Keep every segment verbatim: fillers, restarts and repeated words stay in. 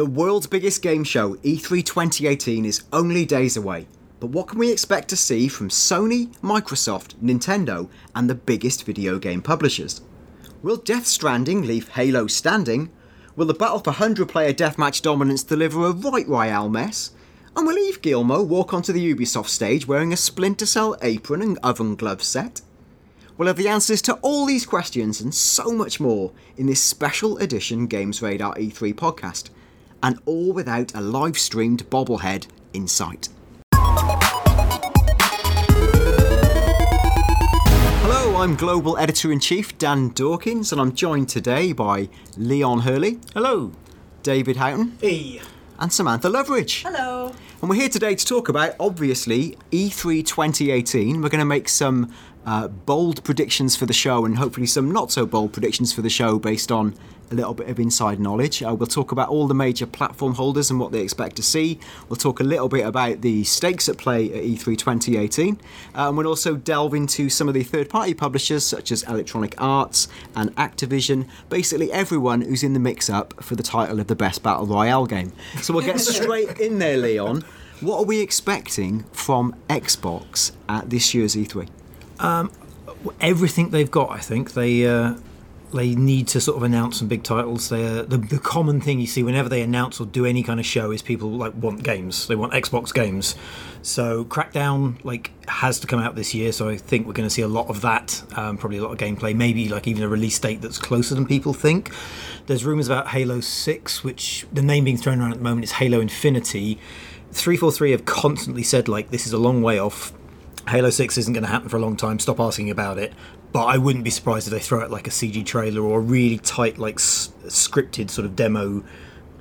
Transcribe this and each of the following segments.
The world's biggest game show, E three twenty eighteen, is only days away. But what can we expect to see from Sony, Microsoft, Nintendo, and the biggest video game publishers? Will Death Stranding leave Halo standing? Will the battle for one hundred player deathmatch dominance deliver a right royale mess? And will Eve Gilmour walk onto the Ubisoft stage wearing a Splinter Cell apron and oven glove set? We'll have the answers to all these questions and so much more in this special edition Games Radar E three podcast, and all without a live-streamed bobblehead in sight. I'm Global Editor-in-Chief Dan Dawkins, and I'm joined today by Leon Hurley. Hello. David Houghton. Hey. And Samantha Loveridge. Hello. And we're here today to talk about, obviously, E three twenty eighteen. We're going to make some uh, bold predictions for the show, and hopefully some not-so-bold predictions for the show based on a little bit of inside knowledge. Uh, we'll talk about all the major platform holders and what they expect to see. We'll talk a little bit about the stakes at play at E three twenty eighteen. Uh, and we'll also delve into some of the third-party publishers such as Electronic Arts and Activision. Basically everyone who's in the mix-up for the title of the best battle royale game. So we'll get straight in there, Leon. What are we expecting from Xbox at this year's E three? Um, everything they've got, I think. They... Uh... They need to sort of announce some big titles. The, the common thing you see whenever they announce or do any kind of show is people like want games. They want Xbox games. So Crackdown like has to come out this year. So I think we're going to see a lot of that. Um, probably a lot of gameplay. Maybe like even a release date that's closer than people think. There's rumours about Halo six, which the name being thrown around at the moment is Halo Infinity. three forty-three have constantly said like this is a long way off. Halo six isn't going to happen for a long time. Stop asking about it. But I wouldn't be surprised if they throw out like a C G trailer or a really tight, like s- scripted sort of demo,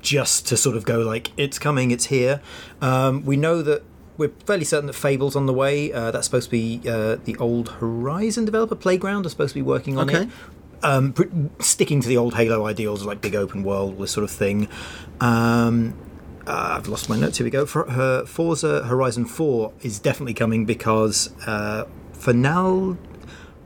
just to sort of go like, it's coming, it's here. Um, we know that we're fairly certain that Fable's on the way. Uh, that's supposed to be uh, the old Horizon developer, Playground, are supposed to be working on okay. it. Um, pr- sticking to the old Halo ideals, like big open world, all this sort of thing. Um, Uh, I've lost my notes, here we go. For, uh, Forza Horizon four is definitely coming because uh, Fernal,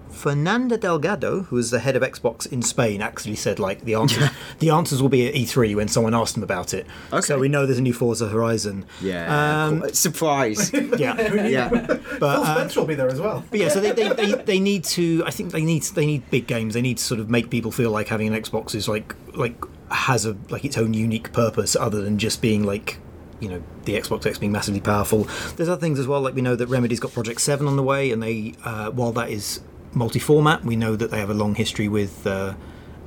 Fernanda Delgado, who is the head of Xbox in Spain, actually said, like, the answers, the answers will be at E three when someone asked them about it. Okay. So we know there's a new Forza Horizon. Yeah. Um, cool. Surprise. Yeah. yeah. But, Phil Spencer will be there as well. But yeah, so they, they, they, they need to, I think they need they need big games. They need to sort of make people feel like having an Xbox is like like... has a like its own unique purpose other than just being like, you know, the Xbox X being massively powerful. There's other things as well, like we know that Remedy's got Project seven on the way, and they uh, while that is multi-format, we know that they have a long history with uh,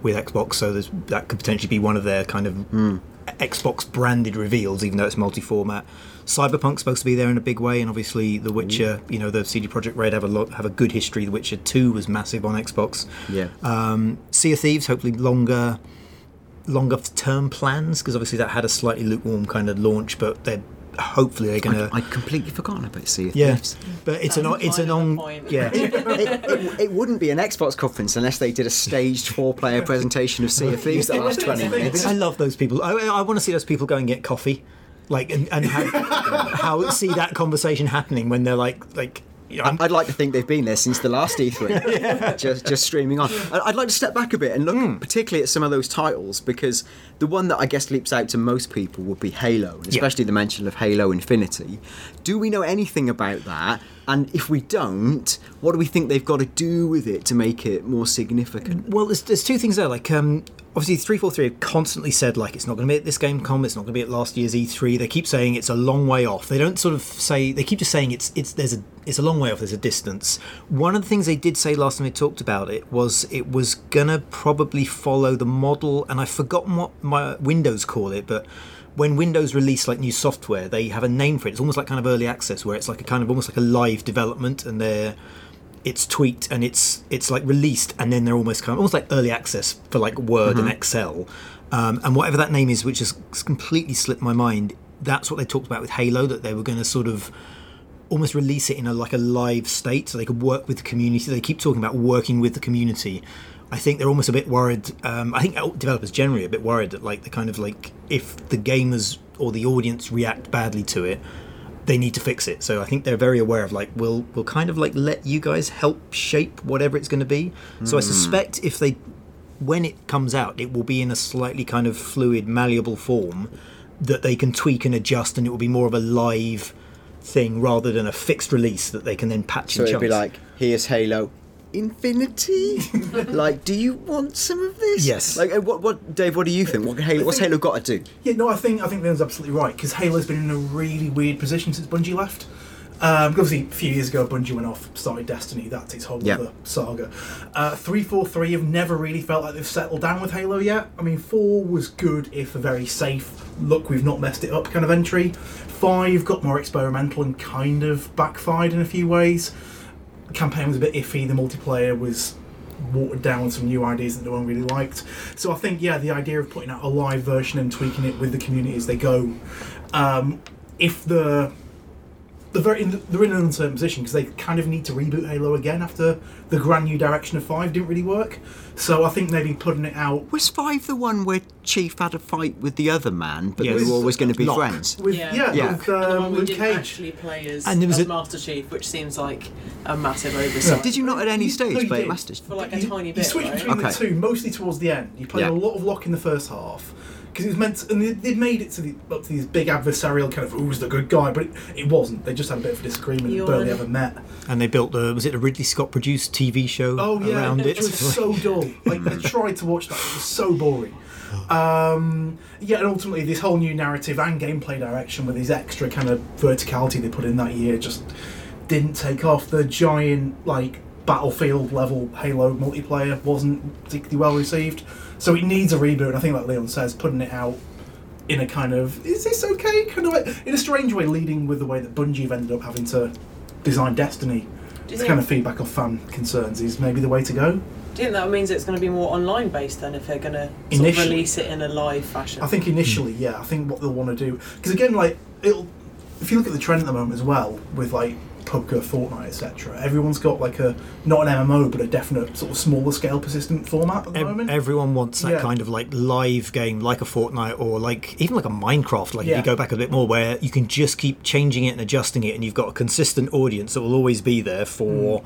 with Xbox, so there's, that could potentially be one of their kind of mm. Xbox branded reveals, even though it's multi-format. Cyberpunk's supposed to be there in a big way, and obviously The Witcher. You know, the C D Projekt Red have a lot, have a good history. The Witcher two was massive on Xbox. Yeah. Um, Sea of Thieves, hopefully longer. longer term plans, because obviously that had a slightly lukewarm kind of launch, but they're hopefully they're gonna. I, I completely forgotten about Sea of Thieves. Yeah. But it's an, it's an on. Yeah. it, it, it wouldn't be an Xbox conference unless they did a staged four-player presentation of Sea of Thieves that last twenty minutes. I love those people. I, I want to see those people go and get coffee, like and, and have, how see that conversation happening when they're like like. Yeah, I'd like to think they've been there since the last E three, yeah. just just streaming on. I'd like to step back a bit and look mm. particularly at some of those titles, because the one that I guess leaps out to most people would be Halo, and especially yeah. the mention of Halo Infinity. Do we know anything about that? And if we don't, what do we think they've got to do with it to make it more significant? Well, there's, there's two things there. Like, um, obviously, three forty-three have constantly said, like, it's not going to be at this Gamescom, it's not going to be at last year's E three. They keep saying it's a long way off. They don't sort of say... They keep just saying it's it's there's a it's a long way off, there's a distance. One of the things they did say last time they talked about it was it was going to probably follow the model, and I've forgotten what my Windows call it, but... When Windows release like new software, they have a name for it. It's almost like kind of early access, where it's like a kind of almost like a live development, and they're it's tweaked and it's it's like released, and then they're almost kind of almost like early access for like Word mm-hmm. and Excel, um, and whatever that name is, which has completely slipped my mind. That's what they talked about with Halo, that they were going to sort of almost release it in a like a live state, so they could work with the community. They keep talking about working with the community. I think they're almost a bit worried. Um, I think developers generally are a bit worried that, like, the kind of like if the gamers or the audience react badly to it, they need to fix it. So I think they're very aware of like we'll we'll kind of like let you guys help shape whatever it's going to be. Mm. So I suspect if they when it comes out, it will be in a slightly kind of fluid, malleable form that they can tweak and adjust, and it will be more of a live thing rather than a fixed release that they can then patch so and change. So it'd be like, here's Halo Infinity. Like, do you want some of this? Yes. Like, what, what, Dave? What do you think? What Halo? What's Halo got to do? Yeah, no, I think I think Leon's absolutely right, because Halo's been in a really weird position since Bungie left. Um, obviously, a few years ago, Bungie went off, started Destiny. That's its whole yep. other saga. Uh, three forty-three have never really felt like they've settled down with Halo yet. I mean, four was good, if a very safe, look, we've not messed it up kind of entry. Five got more experimental and kind of backfired in a few ways. The campaign was a bit iffy. The multiplayer was watered down with some new ideas that no one really liked. So I think, yeah, the idea of putting out a live version and tweaking it with the community as they go. Um, if the... They're in an uncertain position because they kind of need to reboot Halo again after the grand new direction of five didn't really work. So I think maybe putting it out... Was five the one where Chief had a fight with the other man, but yes. they were always going to be Lock. friends? With, yeah. yeah, yeah, with um, Luke Cage. Actually play as, and there was as a... Master Chief, which seems like a massive oversight. Yeah. Did you not at any stage no, play did. Master Chief? For like a you, tiny bit, You switched right? between okay. the two, mostly towards the end. You played yeah. a lot of Lock in the first half. Because it was meant to, and they, they made it to the, up to these big adversarial kind of who's the good guy, but it, it wasn't. They just had a bit of a disagreement and barely ever met. And they built the was it a Ridley Scott produced T V show oh, yeah, around it? It was so dull. Like I tried to watch that, it was so boring. Um, yeah, and ultimately this whole new narrative and gameplay direction with these extra kind of verticality they put in that year just didn't take off. The giant like Battlefield level Halo multiplayer wasn't particularly well received. So it needs a reboot, and I think, like Leon says, putting it out in a kind of, is this okay? Kind of like, in a strange way, leading with the way that Bungie have ended up having to design Destiny. This kind of feedback of fan concerns is maybe the way to go. Do you think that means it's going to be more online based then, if they're going to sort of release it in a live fashion? I think initially, yeah. I think what they'll want to do, because again, like, it'll, if you look at the trend at the moment as well, with like P U B G, Fortnite, et cetera. Everyone's got like a, not an M M O, but a definite sort of smaller scale persistent format at the e- moment. Everyone wants that yeah. kind of like live game, like a Fortnite or like, even like a Minecraft, like yeah. if you go back a bit more, where you can just keep changing it and adjusting it and you've got a consistent audience that will always be there for mm.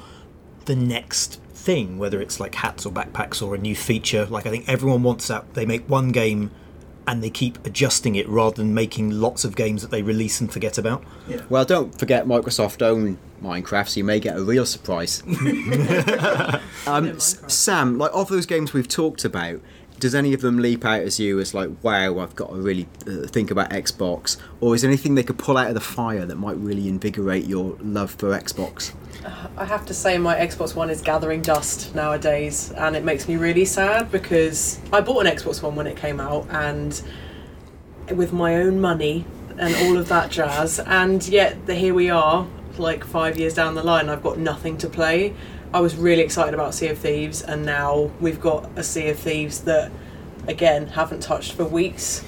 the next thing, whether it's like hats or backpacks or a new feature. Like I think everyone wants that. They make one game and they keep adjusting it rather than making lots of games that they release and forget about. Yeah. Well, don't forget Microsoft own Minecraft, so you may get a real surprise. um, Sam, like of those games we've talked about, does any of them leap out as you as like, wow, I've got to really uh, think about Xbox? Or is there anything they could pull out of the fire that might really invigorate your love for Xbox? Uh, I have to say my Xbox One is gathering dust nowadays, and it makes me really sad because I bought an Xbox One when it came out, and with my own money and all of that jazz, and yet the, here we are, like five years down the line, I've got nothing to play. I was really excited about Sea of Thieves, and now we've got a Sea of Thieves that, again, haven't touched for weeks.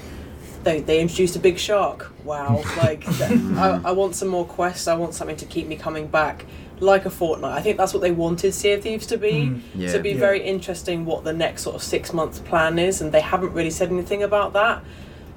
They they introduced a big shark. Wow. Like, I, I want some more quests. I want something to keep me coming back, like a Fortnite. I think that's what they wanted Sea of Thieves to be. Mm, yeah, so it'd be yeah. very interesting what the next sort of six-month plan is, and they haven't really said anything about that,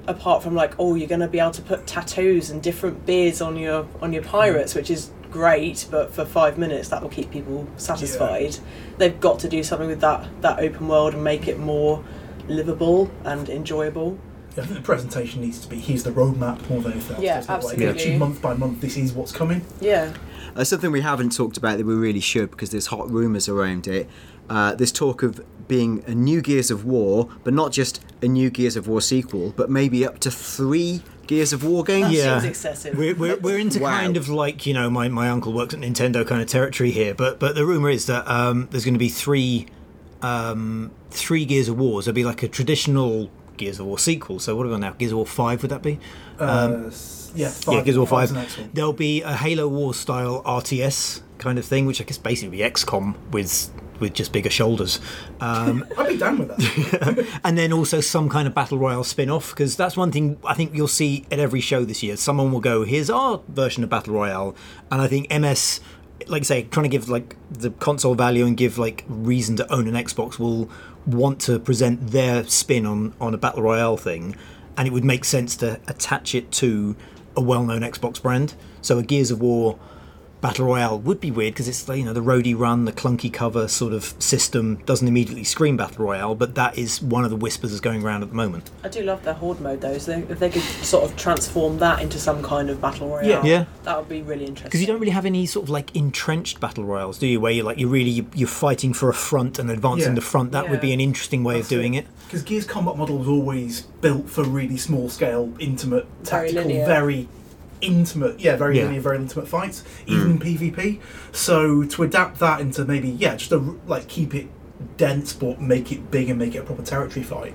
apart from like, oh, you're going to be able to put tattoos and different beards on your on your pirates, which is great, but for five minutes that will keep people satisfied. Yeah. They've got to do something with that that open world and make it more livable and enjoyable. Yeah, I think the presentation needs to be here's the roadmap more than anything else. Yeah, absolutely. Like, yeah. Month by month, this is what's coming. Yeah. Uh, something we haven't talked about that we really should, because there's hot rumours around it. Uh, this talk of being a new Gears of War, but not just a new Gears of War sequel, but maybe up to three Gears of War games. That yeah. seems excessive. We're, we're, we're into wow. kind of like, you know, my, my uncle works at Nintendo kind of territory here, but but the rumour is that um, there's going to be three um, three Gears of Wars. There'll be like a traditional Gears of War sequel, so what have we got now? Gears of War five, would that be? Um, uh, yeah, five. yeah, Gears of War five. There'll be a Halo War style R T S kind of thing, which I guess basically be X COM with... with just bigger shoulders. Um, I'd be down with that. And then also some kind of Battle Royale spin-off, because that's one thing I think you'll see at every show this year. Someone will go, here's our version of Battle Royale. And I think M S, like I say, trying to give like the console value and give like reason to own an Xbox, will want to present their spin on, on a Battle Royale thing. And it would make sense to attach it to a well-known Xbox brand. So a Gears of War... Battle Royale would be weird because it's, you know, the roadie run, the clunky cover sort of system doesn't immediately scream Battle Royale, but that is one of the whispers that's going around at the moment. I do love their Horde mode, though, so if they could sort of transform that into some kind of Battle Royale, yeah. Yeah. that would be really interesting. Because you don't really have any sort of, like, entrenched Battle Royales, do you, where you're, like, you're really, you're fighting for a front and advancing yeah. the front. That yeah. would be an interesting way that's of doing it. Because Gears combat model was always built for really small-scale, intimate, tactical, very... very intimate, yeah, very yeah. linear, very intimate fights, even mm. PvP. So to adapt that into maybe, yeah, just a, like keep it dense but make it big and make it a proper territory fight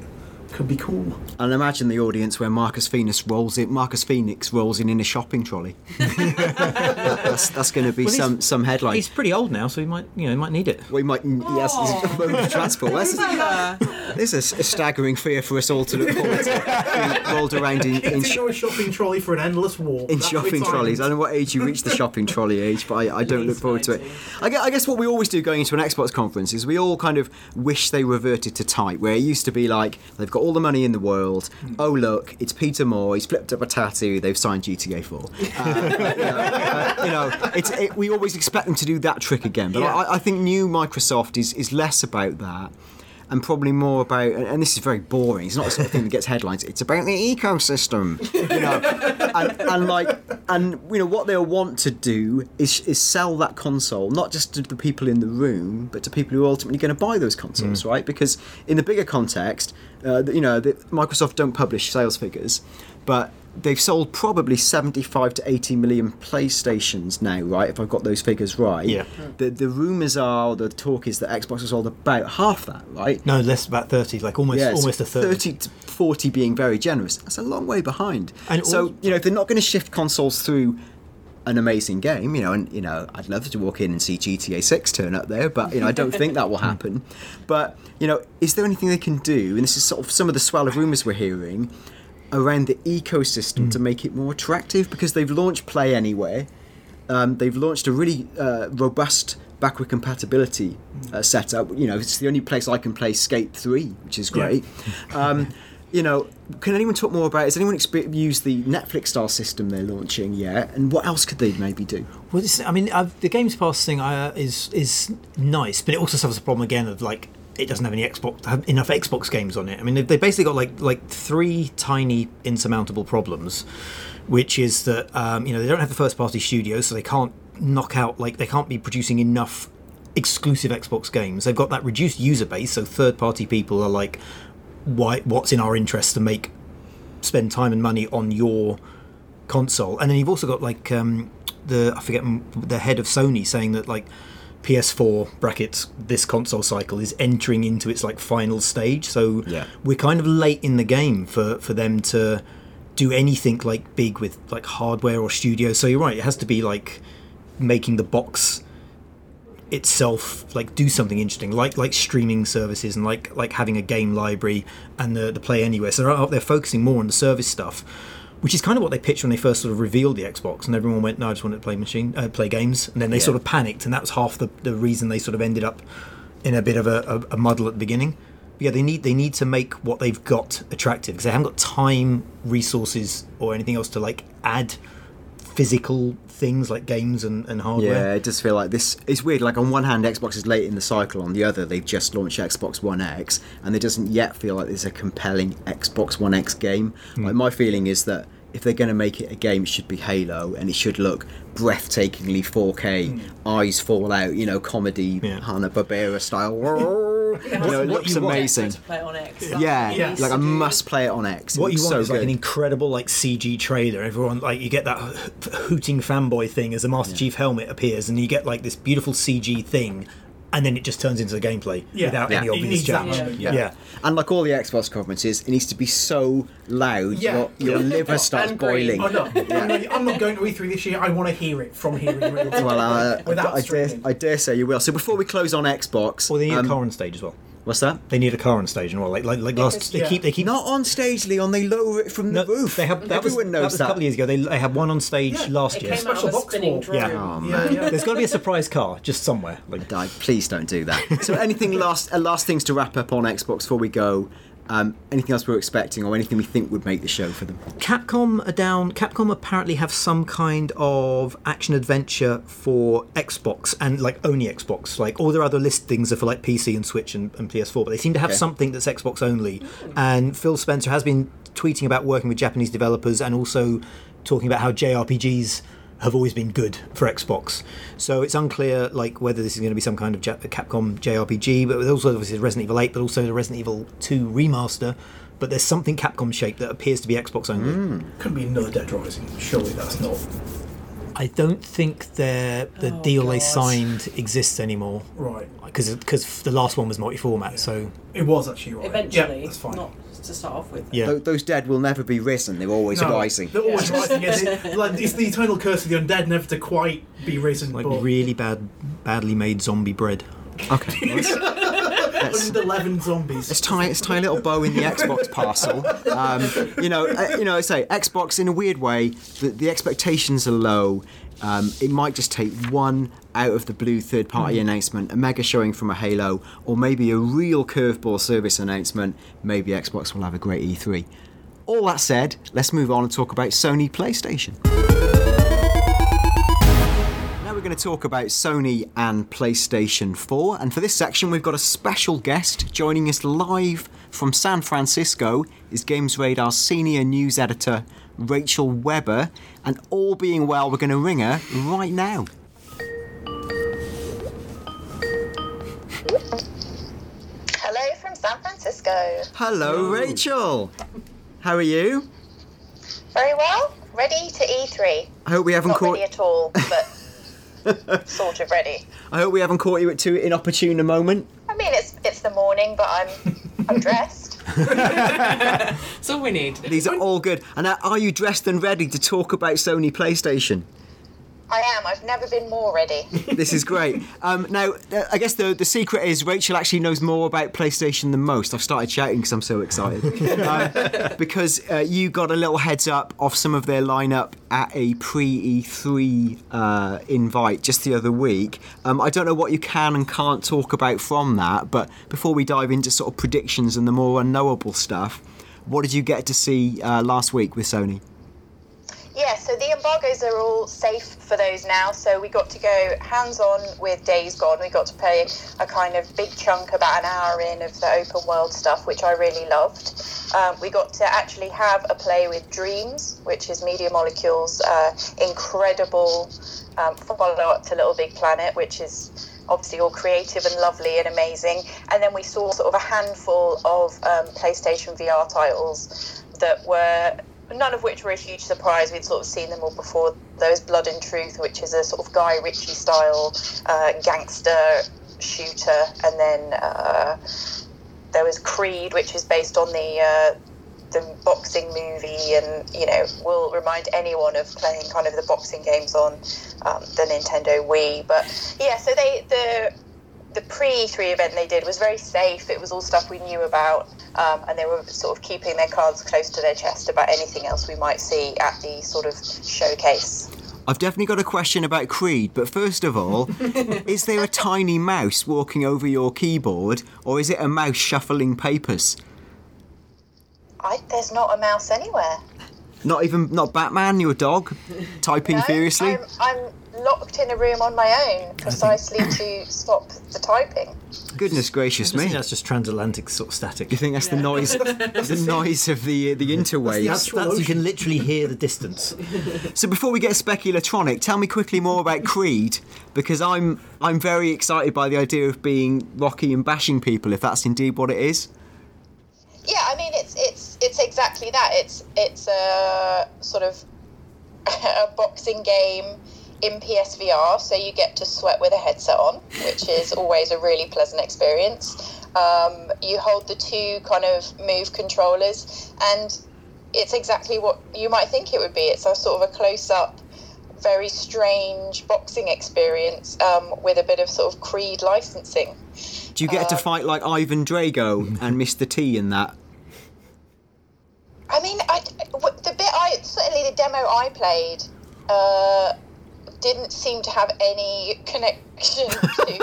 could be cool. And imagine the audience where Marcus Fenix rolls in. Marcus Fenix rolls in in a shopping trolley. that's that's going to be well, some some headline. He's pretty old now, so he might you know he might need it. We might Aww. yes, it's a mode of transport. That's yeah. This is a staggering fear for us all to look forward to. Being rolled around in, in sh- a shopping trolley for an endless war. In That's shopping trolleys. I don't know what age you reach the shopping trolley age, but I, I don't look forward to it. I guess, I guess what we always do going into an Xbox conference is we all kind of wish they reverted to type, where it used to be like, they've got all the money in the world, mm. oh look, it's Peter Moore, he's flipped up a tattoo, they've signed G T A four. Uh, you know, uh, you know it's, it, we always expect them to do that trick again, but yeah. I, I think new Microsoft is, is less about that. And probably more about, and this is very boring, it's not the sort of thing that gets headlines, it's about the ecosystem, you know, and, and like, and you know, what they'll want to do is is sell that console, not just to the people in the room, but to people who are ultimately going to buy those consoles, mm. right? Because in the bigger context, uh, you know, the, Microsoft don't publish sales figures, but they've sold probably seventy-five to eighty million PlayStations now, right, if I've got those figures right. Yeah. The the rumours are, the talk is that Xbox has sold about half that, right? No, less, about thirty, like almost yeah, almost so a third. thirty to forty being very generous. That's a long way behind. And so, all, you know, if they're not going to shift consoles through an amazing game, you know, and, you know, I'd love to walk in and see G T A six turn up there, but, you know, I don't think that will happen. But, you know, is there anything they can do? And this is sort of some of the swell of rumours we're hearing around the ecosystem mm. to make it more attractive, because they've launched Play Anywhere. Um, they've launched a really uh, robust backward compatibility uh, setup. You know, it's the only place I can play Skate three, which is great. Yeah. um, you know, can anyone talk more about it? Has anyone exp- used the Netflix-style system they're launching yet? And what else could they maybe do? Well, this, I mean, I've, the Games Pass thing uh, is is nice, but it also suffers a problem again of like, it doesn't have any Xbox have enough Xbox games on it. I mean, they basically got like like three tiny insurmountable problems, which is that um, you know they don't have the first party studios, so they can't knock out like they can't be producing enough exclusive Xbox games. They've got that reduced user base, so third party people are like, why? What's in our interest to make spend time and money on your console? And then you've also got like um, the I forget the head of Sony saying that like, P S four brackets this console cycle is entering into its like final stage, so yeah. we're kind of late in the game for, for them to do anything like big with like hardware or studio. So you're right, it has to be like making the box itself like do something interesting, like like streaming services and like like having a game library and the the Play Anywhere. So they're out there focusing more on the service stuff, which is kind of what they pitched when they first sort of revealed the Xbox, and everyone went, no, I just wanted to play machine, uh, play games, and then they yeah. sort of panicked, and that was half the, the reason they sort of ended up in a bit of a, a, a muddle at the beginning. But yeah, they need they need to make what they've got attractive, because they haven't got time, resources, or anything else to like add physical things like games and, and hardware. Yeah, it does feel like this. It's weird, like on one hand Xbox is late in the cycle, on the other they've just launched Xbox One X, and it doesn't yet feel like there's a compelling Xbox One X game. Mm. Like my feeling is that if they're going to make it a game, it should be Halo, and it should look breathtakingly four K, mm. eyes fall out, you know, comedy, yeah. Hanna-Barbera style. You know, it looks amazing. To play on X. Yeah, yeah. yeah. like I must play it on X. What you want so is like good. An incredible like C G trailer. Everyone like you get that hooting fanboy thing as the Master yeah. Chief helmet appears, and you get like this beautiful C G thing, and then it just turns into the gameplay yeah. without yeah. any obvious challenge. Yeah. Yeah. yeah, and like all the Xbox conferences, it needs to be so loud yeah. your, your yeah. liver starts boiling. Oh, no. yeah. I'm not going to E three this year. I want to hear it from here. In real time. Well, uh, without I, dare, I dare say you will. So before we close on Xbox, well, they need um, a car on stage as well. What's that? They need a car on stage as well. Like, like, like yeah, last, they yeah. keep, they keep not on stage, Leon. They lower it from no, the roof. They have, that Everyone was, knows that. Was a couple of years ago. They, they had one on stage yeah. last it year. Came Special out of box wall. Yeah. Oh, man. Yeah, yeah. There's got to be a surprise car just somewhere. Like, I, please don't do that. So, anything last, uh, last things to wrap up on Xbox before we go? Um, anything else we're expecting or anything we think would make the show for them? Capcom are down. Capcom apparently have some kind of action-adventure for Xbox and, like, only Xbox. Like, all their other listings are for, like, P C and Switch and, and P S four, but they seem to have okay. something that's Xbox only. And Phil Spencer has been tweeting about working with Japanese developers and also talking about how J R P Gs have always been good for Xbox. So it's unclear, like, whether this is going to be some kind of J- Capcom J R P G, but also obviously Resident Evil eight, but also the Resident Evil two remaster. But there's something Capcom-shaped that appears to be Xbox only. Mm. Could be another Dead Rising. Surely that's not... I don't think the the oh, deal God. they signed exists anymore. Right. Because because the last one was multi-format, yeah. so... It was, actually, right. Eventually. Yeah, that's fine. Not to start off with. Yeah. Th- those dead will never be risen. They're always no, rising. They're always yeah. rising. Yes. It, like, it's the eternal curse of the undead never to quite be risen. Like but... really bad, badly made zombie bread. Okay. one hundred eleven zombies. Let's tie, let's tie a little bow in the Xbox parcel. Um, you know, uh, you know. I say Xbox in a weird way. The, the expectations are low. Um, it might just take one out of the blue third-party mm. announcement, a mega showing from a Halo, or maybe a real curveball service announcement. Maybe Xbox will have a great E three. All that said, let's move on and talk about Sony PlayStation. Now we're going to talk about Sony and PlayStation four, and for this section we've got a special guest. Joining us live from San Francisco is Games Radar's senior news editor, Rachel Weber, and all being well, we're going to ring her right now. Hello from San Francisco. Hello, Rachel. How are you? Very well. Ready to E three. I hope we haven't Not caught... Not ready at all, but sort of ready. I hope we haven't caught you at too inopportune a moment. I mean, it's it's the morning, but I'm I'm dressed. That's all we need. These are all good. And are you dressed and ready to talk about Sony PlayStation? I am. I've never been more ready. This is great. Um, now, I guess the the secret is Rachel actually knows more about PlayStation than most. I've started shouting because I'm so excited. uh, because uh, you got a little heads up of some of their lineup at a pre-E three uh, invite just the other week. Um, I don't know what you can and can't talk about from that, but before we dive into sort of predictions and the more unknowable stuff, what did you get to see uh, last week with Sony? Yeah, so the embargoes are all safe for those now, so we got to go hands-on with Days Gone. We got to play a kind of big chunk, about an hour in, of the open world stuff, which I really loved. Um, we got to actually have a play with Dreams, which is Media Molecule's uh, incredible um, follow-up to Little Big Planet, which is obviously all creative and lovely and amazing. And then we saw sort of a handful of um, PlayStation V R titles that were... none of which were a huge surprise. We'd sort of seen them all before. There was Blood and Truth, which is a sort of Guy Ritchie-style uh, gangster shooter. And then uh, there was Creed, which is based on the uh, the boxing movie and, you know, will remind anyone of playing kind of the boxing games on um, the Nintendo Wii. But, yeah, so they the... the pre-E three event they did was very safe. It was all stuff we knew about, um, and they were sort of keeping their cards close to their chest about anything else we might see at the sort of showcase. I've definitely got a question about Creed, but first of all, is there a tiny mouse walking over your keyboard, or is it a mouse shuffling papers? I, there's not a mouse anywhere. Not even, not Batman, your dog, typing no, furiously? I'm, I'm locked in a room on my own, precisely think... to stop the typing. Goodness gracious me. I think that's just transatlantic sort of static. You think that's yeah. the noise the noise of the the interwaves? That's the that's, you can literally hear the distance. So before we get speculatronic, tell me quickly more about Creed, because I'm I'm very excited by the idea of being Rocky and bashing people, if that's indeed what it is. Yeah, I mean, it's it's it's exactly that. It's it's a sort of a boxing game in P S V R, so you get to sweat with a headset on, which is always a really pleasant experience. Um, you hold the two kind of move controllers, and it's exactly what you might think it would be. It's a sort of a close-up, very strange boxing experience um, with a bit of sort of Creed licensing. Do you get um, to fight like Ivan Drago and Mister T in that? I mean, I, the bit I certainly the demo I played, uh, didn't seem to have any connection to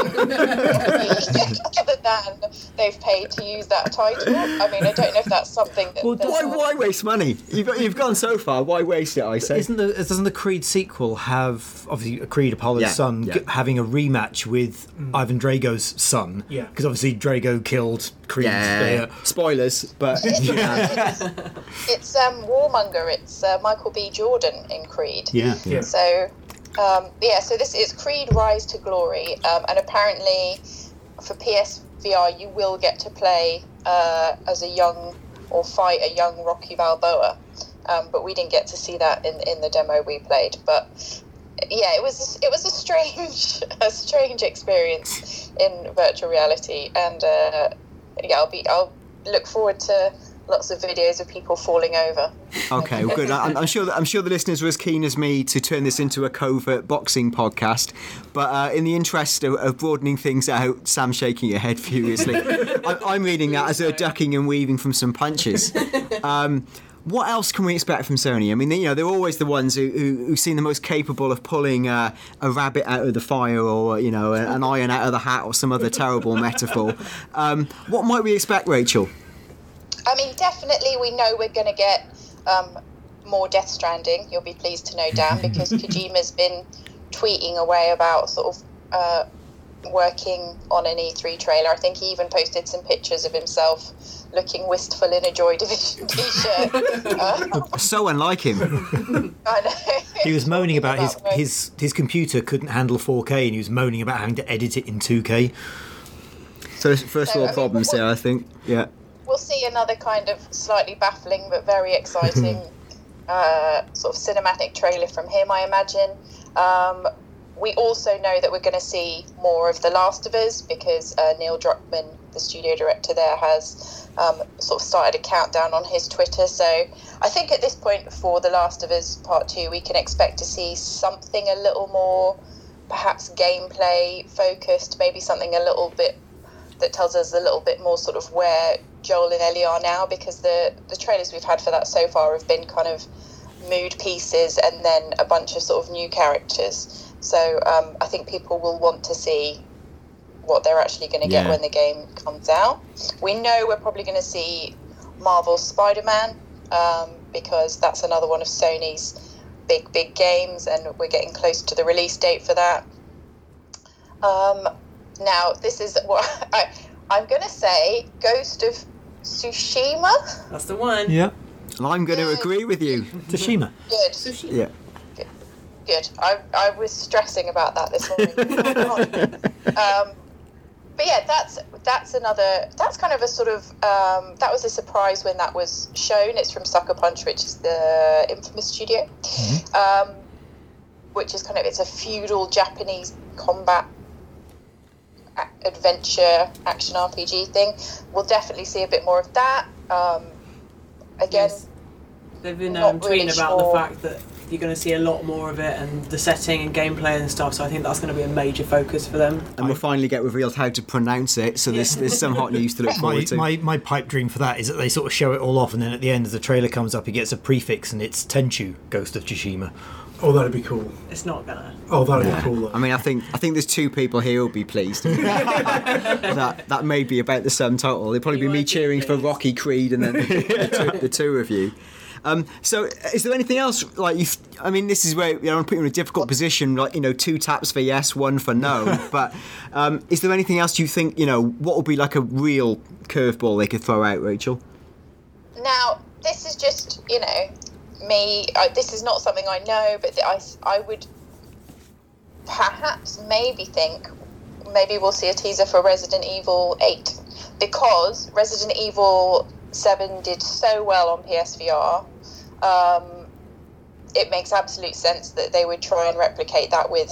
other than they've paid to use that title. I mean, I don't know if that's something that... Well, why, why waste money? You've, you've gone so far, why waste it, I say? Isn't the, doesn't the Creed sequel have, obviously, Creed Apollo's yeah, son yeah. having a rematch with mm. Ivan Drago's son? Yeah. Because obviously Drago killed Creed. Yeah. Yeah. Spoilers, but... yeah. It's, it's um, Warmonger, it's uh, Michael B. Jordan in Creed. Yeah. yeah. So... Um, yeah, so this is Creed Rise to Glory, um, and apparently for P S V R you will get to play uh, as a young, or fight a young Rocky Balboa, um, but we didn't get to see that in in the demo we played. But yeah, it was it was a strange a strange experience in virtual reality, and uh, yeah, I'll be I'll look forward to. Lots of videos of people falling over. Okay, well, good. I'm, I'm sure that I'm sure the listeners were as keen as me to turn this into a covert boxing podcast, but uh, in the interest of, of broadening things out, Sam shaking her head furiously. I, I'm reading that as her ducking and weaving from some punches. Um, what else can we expect from Sony? I mean, you know, they're always the ones who, who, who seem the most capable of pulling uh, a rabbit out of the fire, or you know, an iron out of the hat, or some other terrible metaphor. Um, what might we expect, Rachel? I mean, definitely we know we're going to get um, more Death Stranding. You'll be pleased to know, Dan, because Kojima's been tweeting away about sort of uh, working on an E three trailer. I think he even posted some pictures of himself looking wistful in a Joy Division T-shirt. Uh, so unlike him. I know. He was moaning about, about his, his, his computer couldn't handle four K, and he was moaning about having to edit it in two K. So first of all, problems there, I think. Yeah. We'll see another kind of slightly baffling but very exciting uh, sort of cinematic trailer from him, I imagine. Um, we also know that we're going to see more of The Last of Us, because uh, Neil Druckmann, the studio director there, has um, sort of started a countdown on his Twitter. So I think at this point for The Last of Us Part two, we can expect to see something a little more perhaps gameplay focused, maybe something a little bit that tells us a little bit more sort of where Joel and Ellie are now, because the the trailers we've had for that so far have been kind of mood pieces and then a bunch of sort of new characters. So um, I think people will want to see what they're actually going to yeah. get when the game comes out. We know we're probably going to see Marvel's Spider-Man, um, because that's another one of Sony's big, big games, and we're getting close to the release date for that. Um, now, this is what... I, I'm going to say Ghost of Tsushima. That's the one. Yeah. And I'm going to agree with you. Tsushima. Good. Tsushima. Yeah. Good. Good. I I was stressing about that this morning. um, but yeah, that's that's another, that's kind of a sort of, um, that was a surprise when that was shown. It's from Sucker Punch, which is the infamous studio, mm-hmm. um, which is kind of, it's a feudal Japanese combat adventure action R P G thing. We'll definitely see a bit more of that. Um, again, yes. They've been um, tweeting really about sure. the fact that you're going to see a lot more of it, and the setting and gameplay and stuff, so I think that's going to be a major focus for them. And we'll finally get revealed how to pronounce it, so there's, there's some hot news to look forward to. My, my, my pipe dream for that is that they sort of show it all off, and then at the end, as the trailer comes up, it gets a prefix, and it's Tenchu, Ghost of Tsushima. Oh, that'd be cool. It's not gonna. Oh, that'd yeah. be cool. Though. I mean, I think I think there's two people here who'll be pleased. that that may be about the sum total. It'll probably you be me cheering for Rocky, Creed, and then the, the, two, the two of you. Um, so, is there anything else? Like, you, I mean, this is where you know, I'm putting you in a difficult position. Like, you know, two taps for yes, one for no. But um, is there anything else you think? You know, what would be like a real curveball they could throw out, Rachel? Now, this is just you know. me I, this is not something I know, but I, I would perhaps maybe think maybe we'll see a teaser for Resident Evil eight, because Resident Evil seven did so well on P S V R. Um, it makes absolute sense that they would try and replicate that with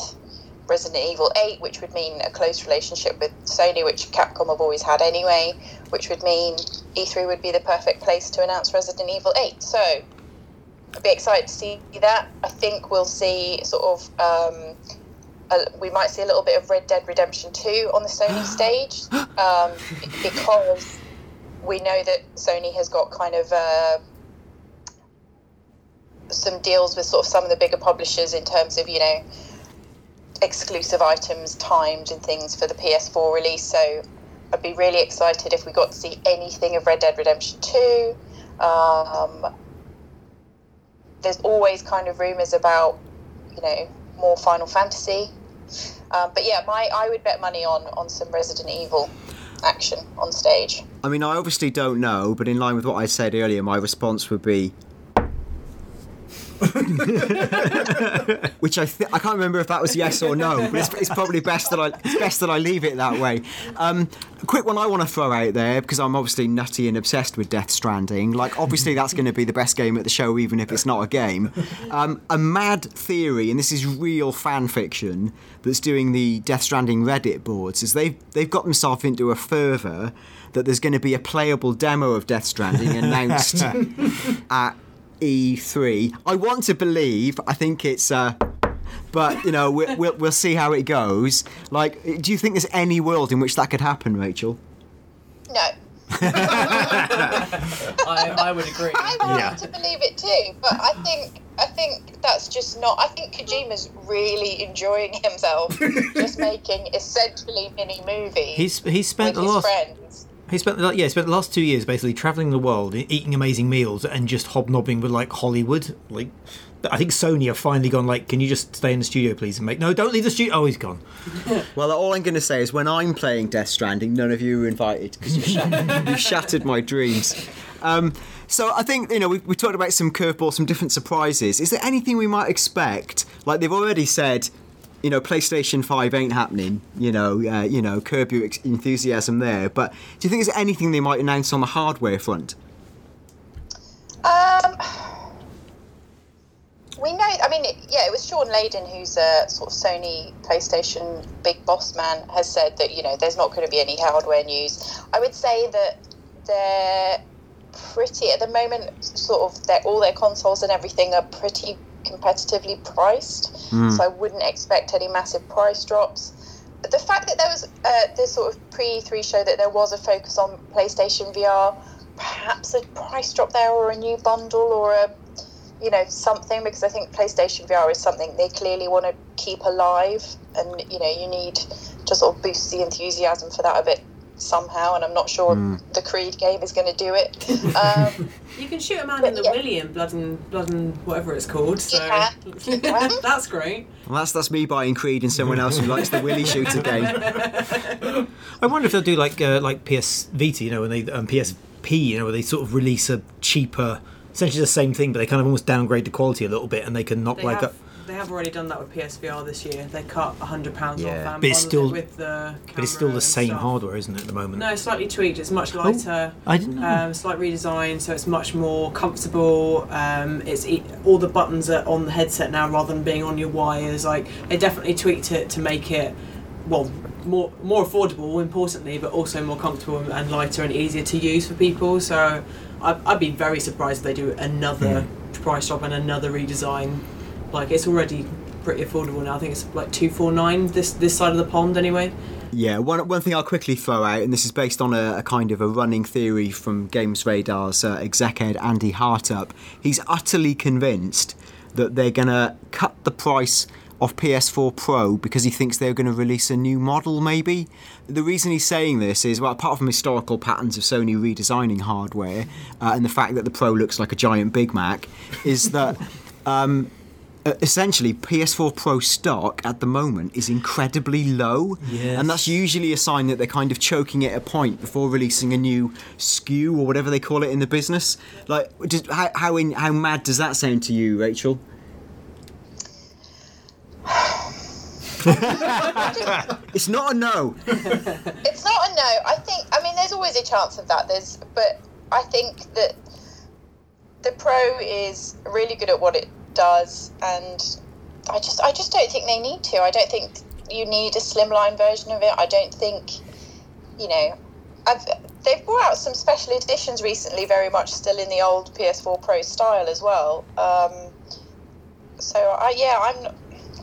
Resident Evil eight, which would mean a close relationship with Sony, which Capcom have always had anyway, which would mean E three would be the perfect place to announce Resident Evil eight. So I'd be excited to see that. I think we'll see sort of, um, a, we might see a little bit of Red Dead Redemption two on the Sony stage, um, because we know that Sony has got kind of uh, some deals with sort of some of the bigger publishers in terms of, you know, exclusive items timed and things for the P S four release, so I'd be really excited if we got to see anything of Red Dead Redemption two. Um, there's always kind of rumours about, you know, more Final Fantasy. Um, but yeah, my I would bet money on, on some Resident Evil action on stage. I mean, I obviously don't know, but in line with what I said earlier, my response would be... Which I th- I can't remember if that was yes or no, but it's, it's probably best that I it's best that I leave it that way. Um, a quick one I want to throw out there, because I'm obviously nutty and obsessed with Death Stranding. Like, obviously that's going to be the best game at the show, even if it's not a game. Um, a mad theory, and this is real fan fiction, that's doing the Death Stranding Reddit boards, is they've they've got themselves into a fervour that there's going to be a playable demo of Death Stranding announced at E three. I want to believe. I think it's, uh, but you know, we'll, we'll we'll see how it goes. Like, do you think there's any world in which that could happen, Rachel? No. I, I would agree. I want yeah. to believe it too, but I think I think that's just not. I think Kojima's really enjoying himself, just making essentially mini movies. He's he's spent with a his lot. Friends. He spent, the, yeah, he spent the last two years basically travelling the world, eating amazing meals, and just hobnobbing with, like, Hollywood. Like, I think Sony have finally gone, like, can you just stay in the studio, please? And make, no, don't leave the studio. Oh, he's gone. Well, all I'm going to say is when I'm playing Death Stranding, none of you were invited, because you, shat- you shattered my dreams. Um, so I think, you know, we, we talked about some curveballs, some different surprises. Is there anything we might expect? Like, they've already said... You know, PlayStation five ain't happening. You know, uh, you know, curb your ex- enthusiasm there. But do you think there's anything they might announce on the hardware front? Um, we know. I mean, it, yeah, it was Sean Layden, who's a sort of Sony PlayStation big boss man, has said that you know there's not going to be any hardware news. I would say that they're pretty at the moment. Sort of, their all their consoles and everything are pretty competitively priced, mm. so I wouldn't expect any massive price drops. But the fact that there was uh, this sort of pre E three show that there was a focus on PlayStation V R, perhaps a price drop there or a new bundle or a, you know, something, because I think PlayStation V R is something they clearly want to keep alive, and you know you need to sort of boost the enthusiasm for that a bit somehow, and I'm not sure mm. the Creed game is going to do it. Um, you can shoot a man in the yeah. willy in blood and blood and whatever it's called. So yeah. That's great. Well, that's that's me buying Creed and someone else who likes the willy shooter game. I wonder if they'll do like uh, like P S Vita, you know, when they um, P S P, you know, where they sort of release a cheaper, essentially the same thing, but they kind of almost downgrade the quality a little bit, and they can knock they like have- up. They have already done that with P S V R this year. They cut one hundred pounds yeah. off. But it's still, with the but it's still the same stuff. Hardware, isn't it, at the moment? No, it's slightly tweaked. It's much lighter. Oh, I didn't know. Um, slight redesign, so it's much more comfortable. Um, it's all the buttons are on the headset now rather than being on your wires. Like, they definitely tweaked it to make it, well, more more affordable, importantly, but also more comfortable and lighter and easier to use for people. So I'd, I'd be very surprised if they do another yeah. price drop and another redesign. Like, it's already pretty affordable now. I think it's like two forty-nine this this side of the pond anyway. Yeah, one one thing I'll quickly throw out, and this is based on a, a kind of a running theory from Games Radar's uh, exec head Andy Hartup. He's utterly convinced that they're going to cut the price of P S four Pro because he thinks they're going to release a new model, maybe. The reason he's saying this is, well, apart from historical patterns of Sony redesigning hardware uh, and the fact that the Pro looks like a giant Big Mac, is that... Um, Uh, essentially, P S four Pro stock at the moment is incredibly low, yes. and that's usually a sign that they're kind of choking it at a point before releasing a new S K U or whatever they call it in the business. Like, just, how how, in, how mad does that sound to you, Rachel? It's not a no. It's not a no. I think. I mean, there's always a chance of that. There's, but I think that the Pro is really good at what it does, and I just I just don't think they need to. I don't think you need a slimline version of it. I don't think, you know, I've they've brought out some special editions recently, very much still in the old P S four Pro style as well. Um, so I yeah, I'm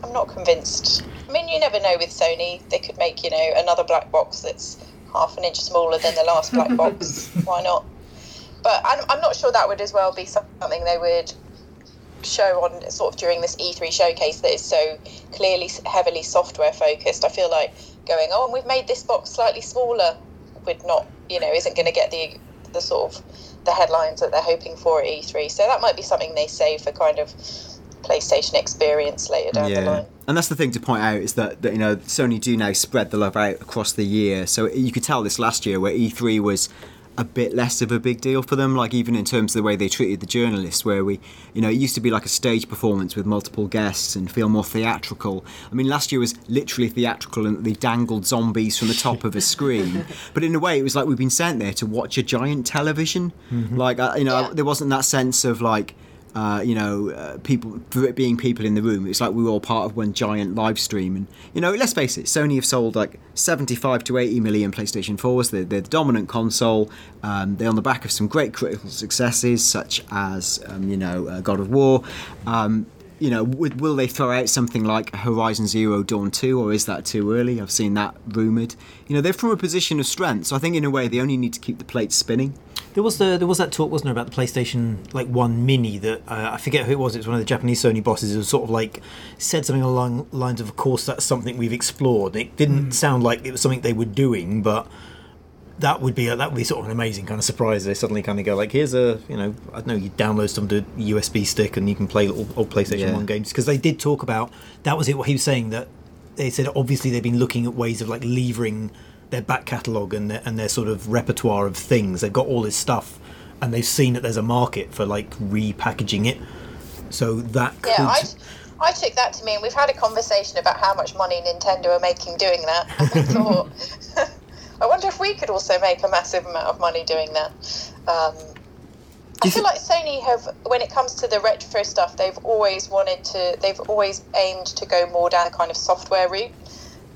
I'm not convinced. I mean, you never know with Sony. They could make, you know, another black box that's half an inch smaller than the last black box. Why not? But I'm I'm not sure that would as well be something they would show on sort of during this E three showcase that is so clearly heavily software focused, I feel like going, oh, and we've made this box slightly smaller, would not, you know, isn't going to get the the sort of the headlines that they're hoping for at E three. So that might be something they save for kind of PlayStation experience later down yeah. the line. And that's the thing to point out is that, that, you know, Sony do now spread the love out across the year. So you could tell this last year where E three was a bit less of a big deal for them, like even in terms of the way they treated the journalists, where we, you know, it used to be like a stage performance with multiple guests and feel more theatrical. I mean, last year was literally theatrical and they dangled zombies from the top of a screen. But in a way, it was like we've been sent there to watch a giant television. Mm-hmm. Like, you know, yeah. there wasn't that sense of like, Uh, you know, uh, people being people in the room. It's like we were all part of one giant live stream. And, you know, let's face it, Sony have sold like seventy-five to eighty million PlayStation fours. They're, they're the dominant console. Um, they're on the back of some great critical successes, such as, um, you know, uh, God of War. Um, you know, w- will they throw out something like Horizon Zero Dawn two, or is that too early? I've seen that rumoured. You know, they're from a position of strength. So I think in a way they only need to keep the plate spinning. There was the, there was that talk, wasn't there, about the PlayStation like One Mini that uh, I forget who it was. It was one of the Japanese Sony bosses who sort of like said something along lines of, "Of course, that's something we've explored." It didn't mm. sound like it was something they were doing, but that would be a, that would be sort of an amazing kind of surprise. They suddenly kind of go like, "Here's a you know I don't know you download some to U S B stick and you can play old, old PlayStation yeah. One games." Because they did talk about that was it. What he was saying that they said obviously they've been looking at ways of like levering their back catalogue and their, and their sort of repertoire of things. They've got all this stuff and they've seen that there's a market for like repackaging it. So that could... Yeah, I, I took that to mean we've had a conversation about how much money Nintendo are making doing that. And I thought, I wonder if we could also make a massive amount of money doing that. Um, I feel like Sony have, when it comes to the retro stuff, they've always wanted to, they've always aimed to go more down the kind of software route.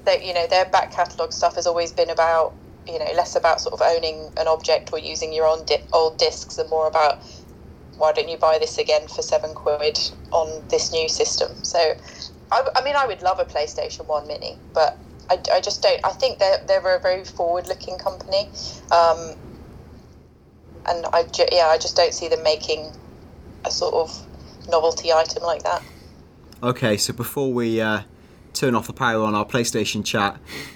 That, you know, their back catalogue stuff has always been about, you know, less about sort of owning an object or using your own di- old discs and more about why don't you buy this again for seven quid on this new system. So, I, I mean, I would love a PlayStation one Mini, but I, I just don't. I think they're, they're a very forward-looking company. Um, and, I ju- yeah, I just don't see them making a sort of novelty item like that. Okay, so before we... Uh... turn off the power on our PlayStation chat,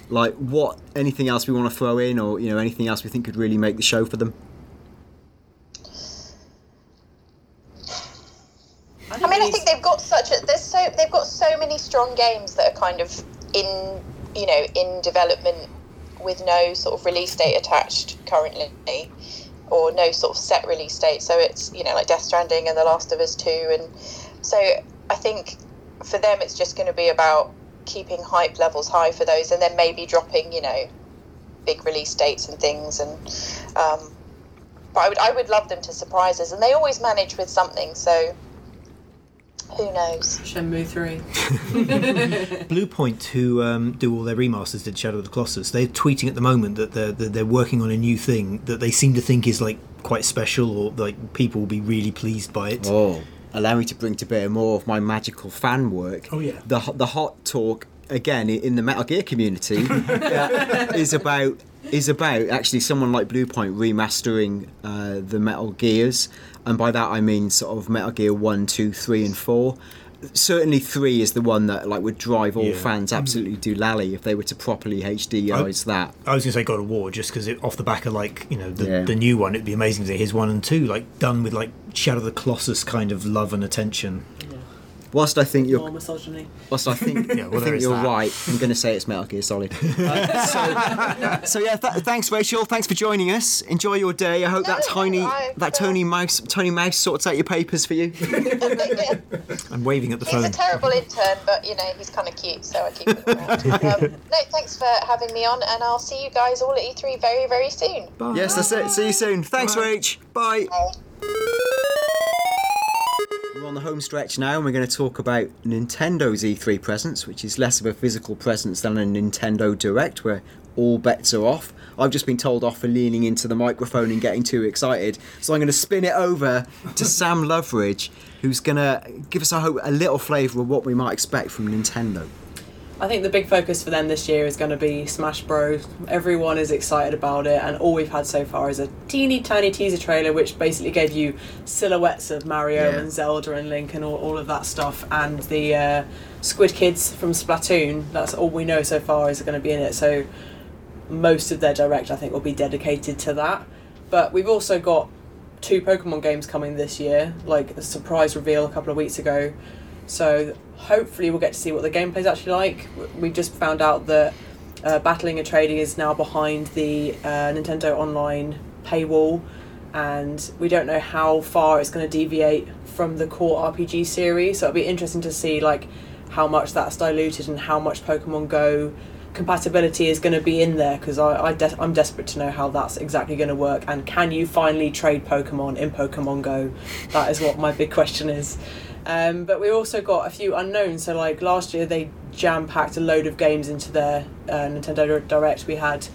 like what anything else we want to throw in, or you know anything else we think could really make the show for them? I, I mean I think they've got such a there's so they've got so many strong games that are kind of in you know in development with no sort of release date attached currently, or no sort of set release date. So it's you know like Death Stranding and The Last of Us two, and so I think for them it's just going to be about keeping hype levels high for those, and then maybe dropping, you know, big release dates and things. And um, but I would I would love them to surprise us, and they always manage with something. So who knows? Shenmue three. Blue Point, who um, do all their remasters, did Shadow of the Colossus. They're tweeting at the moment that they're that they're working on a new thing that they seem to think is like quite special, or like people will be really pleased by it. Oh. Allow me to bring to bear more of my magical fan work. Oh, yeah. The, the hot talk, again, in the Metal Gear community, yeah, is about is about actually someone like Blue Point remastering uh, the Metal Gears. And by that, I mean sort of Metal Gear one, two, three, and four. Certainly three is the one that like would drive all yeah. fans absolutely doolally if they were to properly H D I's I, that. I was going to say God of War, just because off the back of like you know the, yeah. the new one, it'd be amazing to hear one and two like done with like Shadow of the Colossus kind of love and attention. Yeah. Whilst I think you're more misogyny. Whilst I think, yeah, well, I think you're that. right, I'm going to say it's Metal Gear Solid. uh, so, so yeah, th- thanks Rachel, thanks for joining us. Enjoy your day. I hope no, that tiny, that felt... Tony Mouse, Tony Mouse sorts out your papers for you. I'm waving at the he's phone. He's a terrible intern, but you know he's kind of cute, so I keep him around. um, no, thanks for having me on, and I'll see you guys all at E three very, very soon. Bye. Yes, that's it. See you soon. Thanks, Bye. Rach. Bye. Bye. We're on the home stretch now, and we're going to talk about Nintendo's E three presence, which is less of a physical presence than a Nintendo Direct, where all bets are off. I've just been told off for leaning into the microphone and getting too excited, so I'm going to spin it over to Sam Loveridge, who's going to give us a, a little flavour of what we might expect from Nintendo. I think the big focus for them this year is going to be Smash Bros. Everyone is excited about it, and all we've had so far is a teeny tiny teaser trailer which basically gave you silhouettes of Mario yeah. and Zelda and Link and all, all of that stuff, and the uh, Squid Kids from Splatoon. That's all we know so far is going to be in it, so most of their direct I think will be dedicated to that. But we've also got two Pokemon games coming this year, like a surprise reveal a couple of weeks ago. So hopefully we'll get to see what the gameplay's actually like. We just found out that uh, Battling Atreides is now behind the uh, Nintendo Online paywall, and we don't know how far it's going to deviate from the core R P G series. So it'll be interesting to see like how much that's diluted and how much Pokemon Go compatibility is going to be in there, because I, I de- I'm desperate to know how that's exactly going to work, and can you finally trade Pokemon in Pokemon Go? That is what my big question is. Um, but we also got a few unknowns. So like last year they jam-packed a load of games into their uh, Nintendo Direct. We had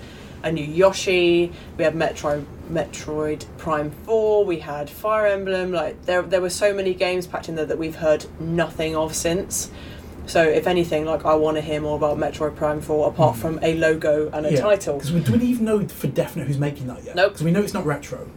a new Yoshi, we had Metro, Metroid Prime four, we had Fire Emblem. Like there there were so many games packed in there that we've heard nothing of since. So if anything, like I want to hear more about Metroid Prime four apart from a logo and a yeah, title. Because we don't even know for definite who's making that yet. Nope. Because we know it's not Retro,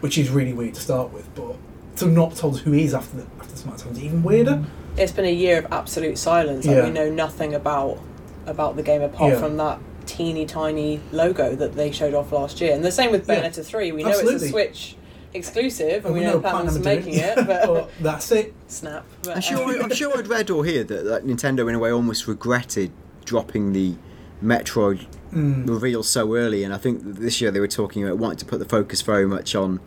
which is really weird to start with, but to not told who is after the, after the smartphones, even weirder. It's been a year of absolute silence. Like yeah. We know nothing about about the game apart yeah. from that teeny tiny logo that they showed off last year. And the same with Bayonetta yeah. three. We Absolutely. know it's a Switch exclusive, and, and we, we know Platinum's making it, it but well, that's it. Snap. But, I'm sure. I'm sure I'd read or hear that like, Nintendo, in a way, almost regretted dropping the Metroid mm. reveal so early. And I think that this year they were talking about wanting to put the focus very much on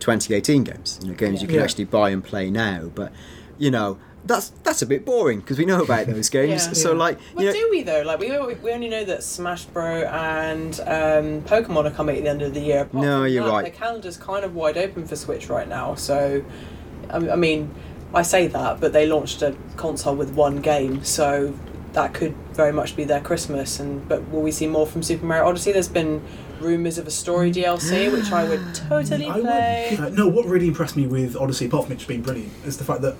twenty eighteen games, you know, games yeah. you can yeah. actually buy and play now. But you know, that's that's a bit boring because we know about those games. yeah. So yeah. like, well, you know, do we though? Like, we we only know that Smash Bros and um, Pokemon are coming at the end of the year. Apart no, you're that, right. The calendar's kind of wide open for Switch right now. So, I, I mean, I say that, but they launched a console with one game, so that could very much be their Christmas. And but will we see more from Super Mario Odyssey? There's been rumours of a story D L C, which I would totally I play. Would, uh, no, what really impressed me with Odyssey, apart from it just being brilliant, is the fact that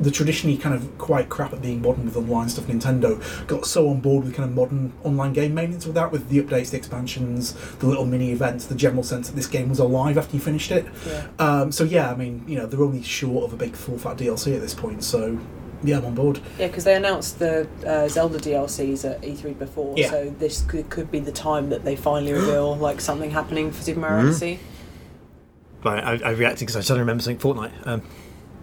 the traditionally kind of quite crap at being modern with online stuff, Nintendo got so on board with kind of modern online game maintenance with that, with the updates, the expansions, the little mini events, the general sense that this game was alive after you finished it. Yeah. Um, so yeah, I mean, you know, they're only short of a big full-fat D L C at this point, so... Yeah, I'm on board. Yeah, because they announced the uh, Zelda D L Cs at E three before, yeah. so this could, could be the time that they finally reveal like something happening for Super Mario Odyssey. Mm-hmm. Right, I, I reacted because I suddenly remember something. Fortnite. Um.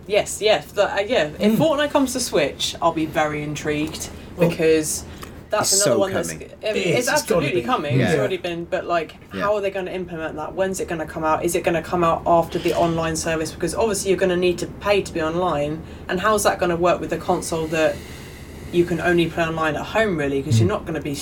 Yes, yes, the, uh, yeah. If mm. Fortnite comes to Switch, I'll be very intrigued because well, that's another so one coming. that's I mean, it it's, it's absolutely coming. Yeah. It's already been, but like, yeah. how are they going to implement that? When's it going to come out? Is it going to come out after the online service? Because obviously you're going to need to pay to be online, and how's that going to work with a console that you can only play online at home, really? Because you're not going to be.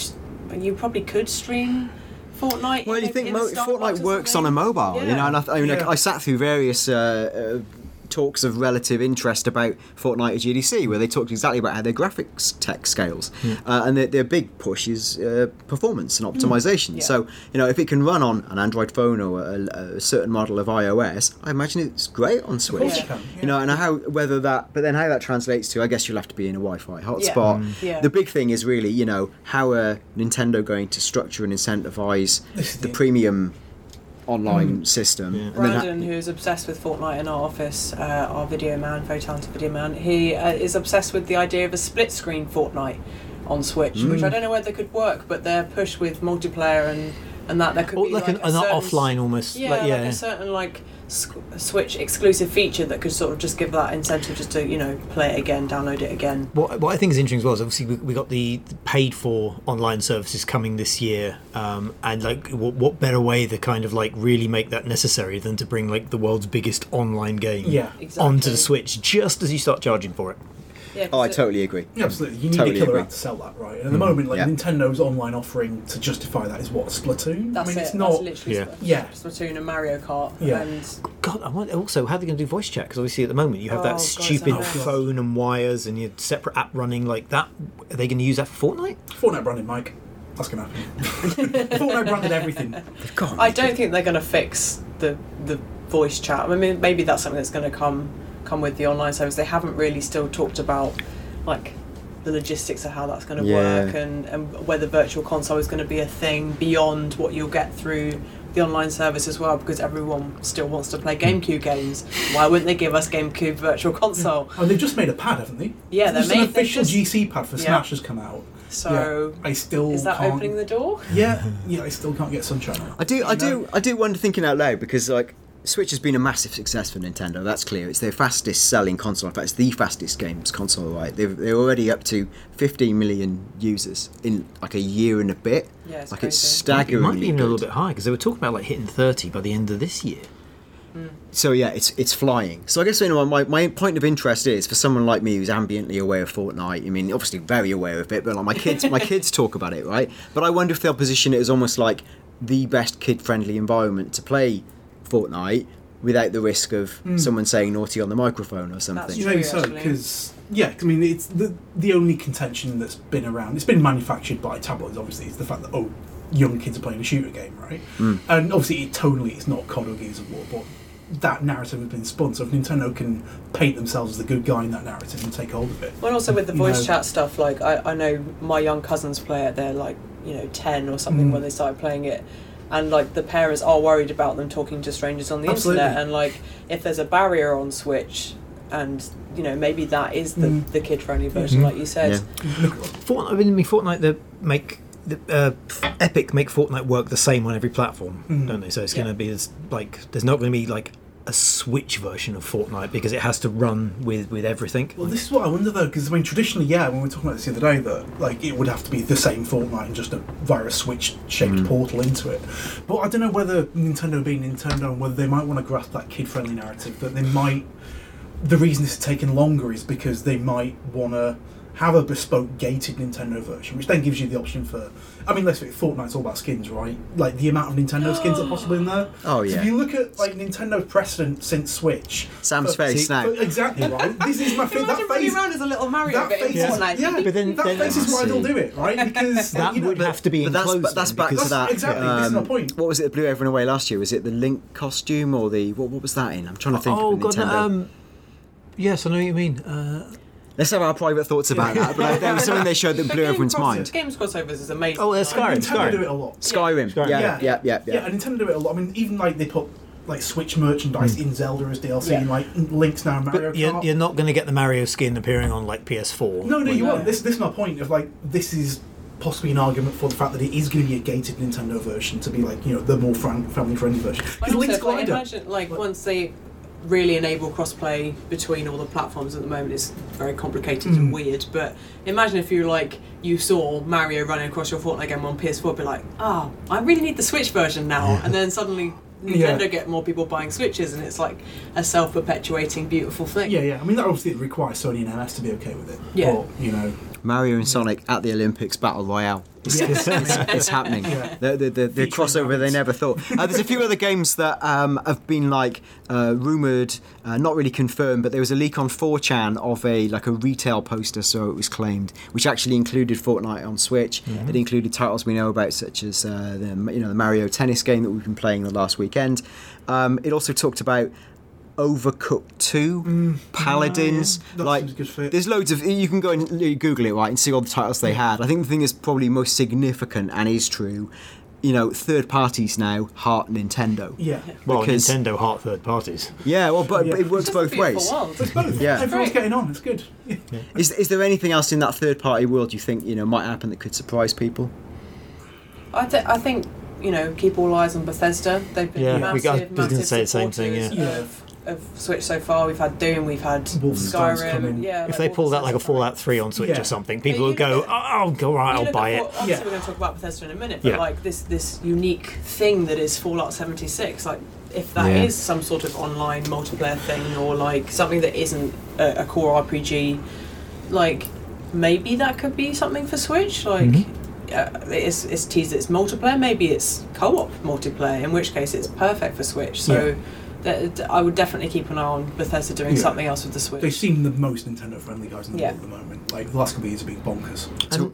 You probably could stream Fortnite. Well, you think mo- Fortnite works on a mobile, yeah. you know? And I, th- I mean, yeah. I, I sat through various. Uh, uh, talks of relative interest about Fortnite at G D C, where they talked exactly about how their graphics tech scales mm. uh, and their, their big push is uh, performance and optimization. Mm. Yeah. So, you know, if it can run on an Android phone or a, a certain model of iOS, I imagine it's great on Switch. Yeah. Yeah. You know, and how whether that, but then how that translates to, I guess you'll have to be in a Wi-Fi hotspot. Yeah. Mm. Yeah. The big thing is really, you know, how are Nintendo going to structure and incentivize the premium online mm. system. Yeah. Brandon, ha- who's obsessed with Fortnite in our office, uh, our video man, very talented video man, he uh, is obsessed with the idea of a split-screen Fortnite on Switch, mm. which I don't know whether could work, but their push with multiplayer and, and that, there could or be like, like an, a an certain, offline almost. Yeah, like, yeah, like a certain like Switch exclusive feature that could sort of just give that incentive just to, you know, play it again, download it again. What, what I think is interesting as well is obviously we, we got the paid for online services coming this year, um, and like what, what better way to kind of like really make that necessary than to bring like the world's biggest online game yeah, exactly. onto the Switch just as you start charging for it. Yeah, oh, I totally agree. Yeah, absolutely. You need totally a killer agree. app to sell that, right? And at the mm. moment, like yeah. Nintendo's online offering to justify that is what? Splatoon? That's I mean, it. It's not... That's literally yeah. Splatoon yeah. and Mario Kart. Yeah. And... God, I want... Also, how are they going to do voice chat? Because obviously at the moment you have oh, that stupid God, phone and wires and your separate app running like that. Are they going to use that for Fortnite? Fortnite branded, Mike. That's going to happen. Fortnite branded everything. God, I don't think they're going to fix the, the voice chat. I mean, maybe that's something that's going to come... come with the online service. They haven't really still talked about like the logistics of how that's going to yeah. work, and, and whether virtual console is going to be a thing beyond what you'll get through the online service as well, because everyone still wants to play GameCube games. Why wouldn't they give us GameCube virtual console? Yeah. Oh, they've just made a pad, haven't they? Yeah, they've made an official just... G C pad for yeah. Smash has come out. So yeah, I still is that can't... opening the door? Yeah, yeah, I still can't get Sunshine. I do, I do, know? I do wonder, thinking out loud, because like. Switch has been a massive success for Nintendo, that's clear. It's their fastest selling console. In fact, it's the fastest games console, right? They've, they're already up to fifteen million users in like a year and a bit. Yeah, it's like crazy. It's staggering. It might be even a little bit higher, because they were talking about like hitting thirty by the end of this year. Mm. So yeah, it's it's flying. So I guess, you know, my, my point of interest is for someone like me who's ambiently aware of Fortnite. I mean, obviously very aware of it, but like my kids, my kids talk about it, right? But I wonder if they'll position it as almost like the best kid-friendly environment to play Fortnite without the risk of mm. someone saying naughty on the microphone or something. That's true, you know, so, because yeah, I mean, it's the the only contention that's been around. It's been manufactured by tabloids, obviously. It's the fact that oh, young kids are playing a shooter game, right? Mm. And obviously, it totally it's not C O D or Gears of War, but that narrative has been spun. So if Nintendo can paint themselves as the good guy in that narrative and take hold of it. Well, and also with the voice you know, chat stuff, like I, I know my young cousins play it. They're like you know ten or something mm. when they started playing it. And like the parents are worried about them talking to strangers on the Absolutely. internet, and like if there's a barrier on Switch, and you know maybe that is the, mm. the kid-friendly version, mm-hmm. like you said. Yeah. Fortnite, I mean, Fortnite they make uh, Epic make Fortnite work the same on every platform, mm. don't they? So it's yeah. going to be this, like there's not going to be like a Switch version of Fortnite because it has to run with, with everything. Well, this is what I wonder though, because I mean traditionally, yeah, when we were talking about this the other day, that like it would have to be the same Fortnite and just a via a Switch shaped mm. portal into it. But I don't know whether Nintendo being Nintendo and whether they might want to grasp that kid friendly narrative, that they might. The reason this is taking longer is because they might want to have a bespoke gated Nintendo version, which then gives you the option for. I mean, let's face it, Fortnite's all about skins, right? Like, the amount of Nintendo skins are possible in there. Oh, yeah. So if you look at, like, Nintendo's precedent since Switch... Sam's but, face now. Exactly, right? This is my favorite. That face... around as a little Mario bit in Fortnite. Yeah, but then... That then, face is why they'll do it, right? Because... that you know, would but, have to be enclosed. But that's, but that's back to that... Exactly, um, this is my point. What was it that blew everyone away last year? Was it the Link costume or the... What, what was that in? I'm trying to think oh, of the Nintendo. God, um, yes, I know what you mean. Uh... Let's have our private thoughts about yeah. that, but there was something they showed that blew game everyone's cross- mind. Games crossovers is amazing. Oh, yeah, Skyrim. Nintendo Skyrim. do it a lot. Skyrim. Skyrim. Yeah, yeah, yeah, yeah. Yeah, yeah Nintendo do it a lot. I mean, even like they put like Switch merchandise mm. in Zelda as D L C, yeah. and like Link's now in Mario Kart. You're, you're not going to get the Mario skin appearing on like P S four. No, no, you no. won't. This, this is my point of like this is possibly an argument for the fact that it is going to be a gated Nintendo version to be like you know the more fran- family-friendly version. Because Link's glider. Like, imagine like but, once they. really enable crossplay between all the platforms at the moment. It's very complicated mm. and weird, but imagine if you like you saw Mario running across your Fortnite game on P S four, be like, oh, I really need the Switch version now, yeah. and then suddenly Nintendo yeah. get more people buying Switches, and it's like a self-perpetuating beautiful thing. Yeah, yeah. I mean, that obviously requires Sony and N S to be okay with it. Yeah. Or, you know... Mario and Sonic at the Olympics Battle Royale. It's, yeah. it's, it's, it's happening. Yeah. The, the, the, the crossover happens. They never thought. Uh, there's a few other games that um, have been like uh, rumoured, uh, not really confirmed, but there was a leak on four chan of a like a retail poster, so it was claimed, which actually included Fortnite on Switch. Mm-hmm. It included titles we know about, such as uh, the you know the Mario tennis game that we've been playing the last weekend. Um, it also talked about Overcooked two, mm. Paladins, oh, yeah. like there's loads of you can go and Google it right and see all the titles they had. I think the thing that's probably most significant and is true, you know, third parties now heart Nintendo. Yeah, well, because, Nintendo heart third parties. Yeah, well, but, yeah. but it works both ways. It's both. Yeah, everyone's getting on. It's good. Yeah. Is is there anything else in that third party world you think you know might happen that could surprise people? I th- I think you know keep all eyes on Bethesda. They've been yeah, massive, we got, massive didn't say the same thing. Yeah. yeah. Of Switch so far, we've had Doom, we've had Skyrim. Yeah, if like they pull out like a Fallout three on Switch yeah. or something, people will go, at, oh, all right, I'll buy it. What, obviously, yeah. we're going to talk about Bethesda in a minute, but yeah. like this this unique thing that is Fallout seventy-six, like if that yeah. is some sort of online multiplayer thing or like something that isn't a, a core R P G, like maybe that could be something for Switch. Like mm-hmm. uh, it's it's teased it's multiplayer, maybe it's co-op multiplayer, in which case it's perfect for Switch. So. Yeah. I would definitely keep an eye on Bethesda doing yeah. something else with the Switch. They seem the most Nintendo-friendly guys in the yeah. world at the moment. Like, the last couple of years have been bonkers.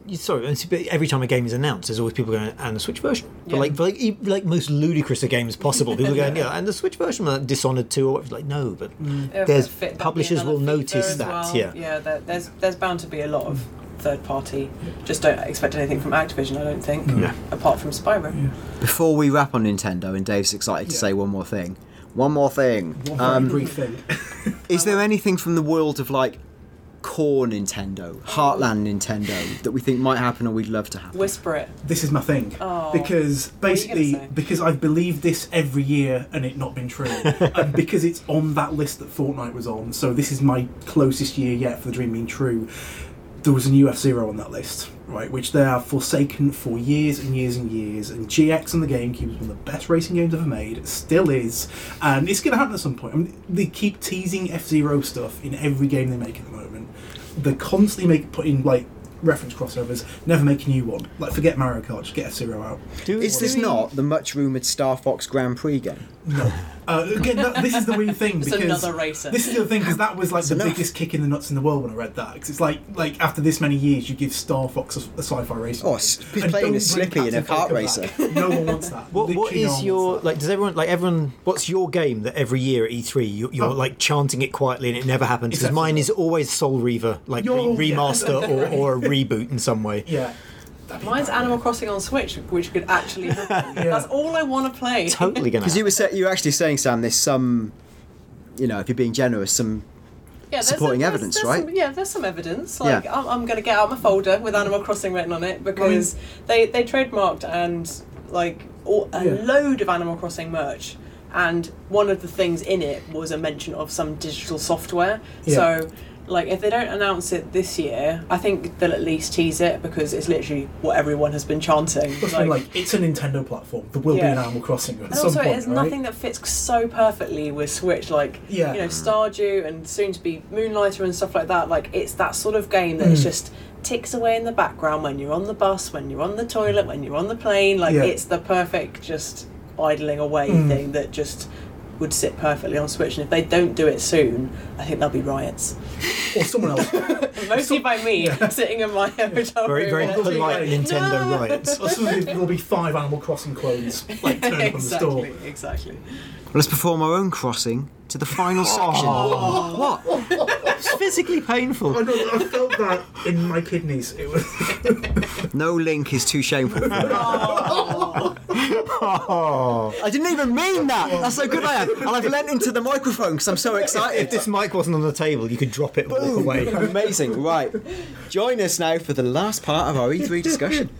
And, sorry, every time a game is announced, there's always people going, and the Switch version. Yeah. But like, but like, like most ludicrous of games possible, people are going, yeah, and the Switch version, like Dishonored two, or whatever. Like, no, but mm. there's, fit, publishers will notice that. Well. Yeah, yeah there, there's, there's bound to be a lot of third party. Just don't expect anything from Activision, I don't think, yeah. apart from Spyro. Yeah. Before we wrap on Nintendo, and Dave's excited yeah. to say one more thing. One more thing. One um, brief thing. Is there anything from the world of, like, core Nintendo, Heartland Nintendo, that we think might happen or we'd love to happen? Whisper it. This is my thing. Oh, because basically, because I've believed this every year and it not been true, and because it's on that list that Fortnite was on, so this is my closest year yet for the dream being true. There was a new F-Zero on that list, right, which they have forsaken for years and years and years, and G X on the GameCube is one of the best racing games ever made, still is, and it's going to happen at some point. I mean, they keep teasing F-Zero stuff in every game they make at the moment. They constantly make putting, like, reference crossovers, never make a new one. Like, forget Mario Kart, just get F-Zero out. Do is this mean? Not the much-rumoured Star Fox Grand Prix game? No. Uh, again, that, this is the weird thing, because... It's another racer. This is the thing, because that was, like, it's the enough. biggest kick in the nuts in the world when I read that. Because it's like, like after this many years, you give Star Fox a, a sci-fi racer. Oh, he's playing a Slippy in a kart racer. No one wants that. What, what is your... Like, does everyone... Like, everyone... What's your game that every year at E three, you, you're, oh. like, chanting it quietly and it never happens? Because exactly. mine is always Soul Reaver, like, your, remaster yeah. or, or a reboot in some way. Yeah. Mine's Animal Crossing on Switch, which could actually happen. yeah. That's all I want to play. Totally gonna. Because you were say, you were actually saying, Sam, there's some, you know, if you're being generous, some yeah, supporting a, there's, evidence, there's right? Some, yeah, there's some evidence. Like yeah. I'm, I'm going to get out my folder with Animal Crossing written on it, because mm. they they trademarked and like all, a yeah. load of Animal Crossing merch. And one of the things in it was a mention of some digital software. Yeah. So. Like, if they don't announce it this year, I think they'll at least tease it, because it's literally what everyone has been chanting. It's like, like it's a Nintendo platform. There will yeah. be an Animal Crossing at and some also, point, and also, there's right? nothing that fits so perfectly with Switch. Like, yeah. you know, Stardew and soon-to-be Moonlighter and stuff like that. Like, it's that sort of game that mm. is just... ticks away in the background when you're on the bus, when you're on the toilet, when you're on the plane. Like, yeah. it's the perfect just idling away mm. thing that just... would sit perfectly on Switch, and if they don't do it soon, I think there'll be riots. Or someone else. Mostly so, by me, yeah. sitting in my yeah. hotel very, room. Very, very polite Nintendo no. riots. Or suddenly there'll be five Animal Crossing clones, like, turned up on the store. Exactly, exactly. Well, let's perform our own crossing to the final section. Oh. What? Oh, oh, oh. It's physically painful. I, know, I felt that in my kidneys. It was. No link is too shameful. Oh. Oh. I didn't even mean that. That's so good I am. And I've leant into the microphone because I'm so excited. If this mic wasn't on the table, you could drop it and walk away. Amazing. Right. Join us now for the last part of our E three discussion.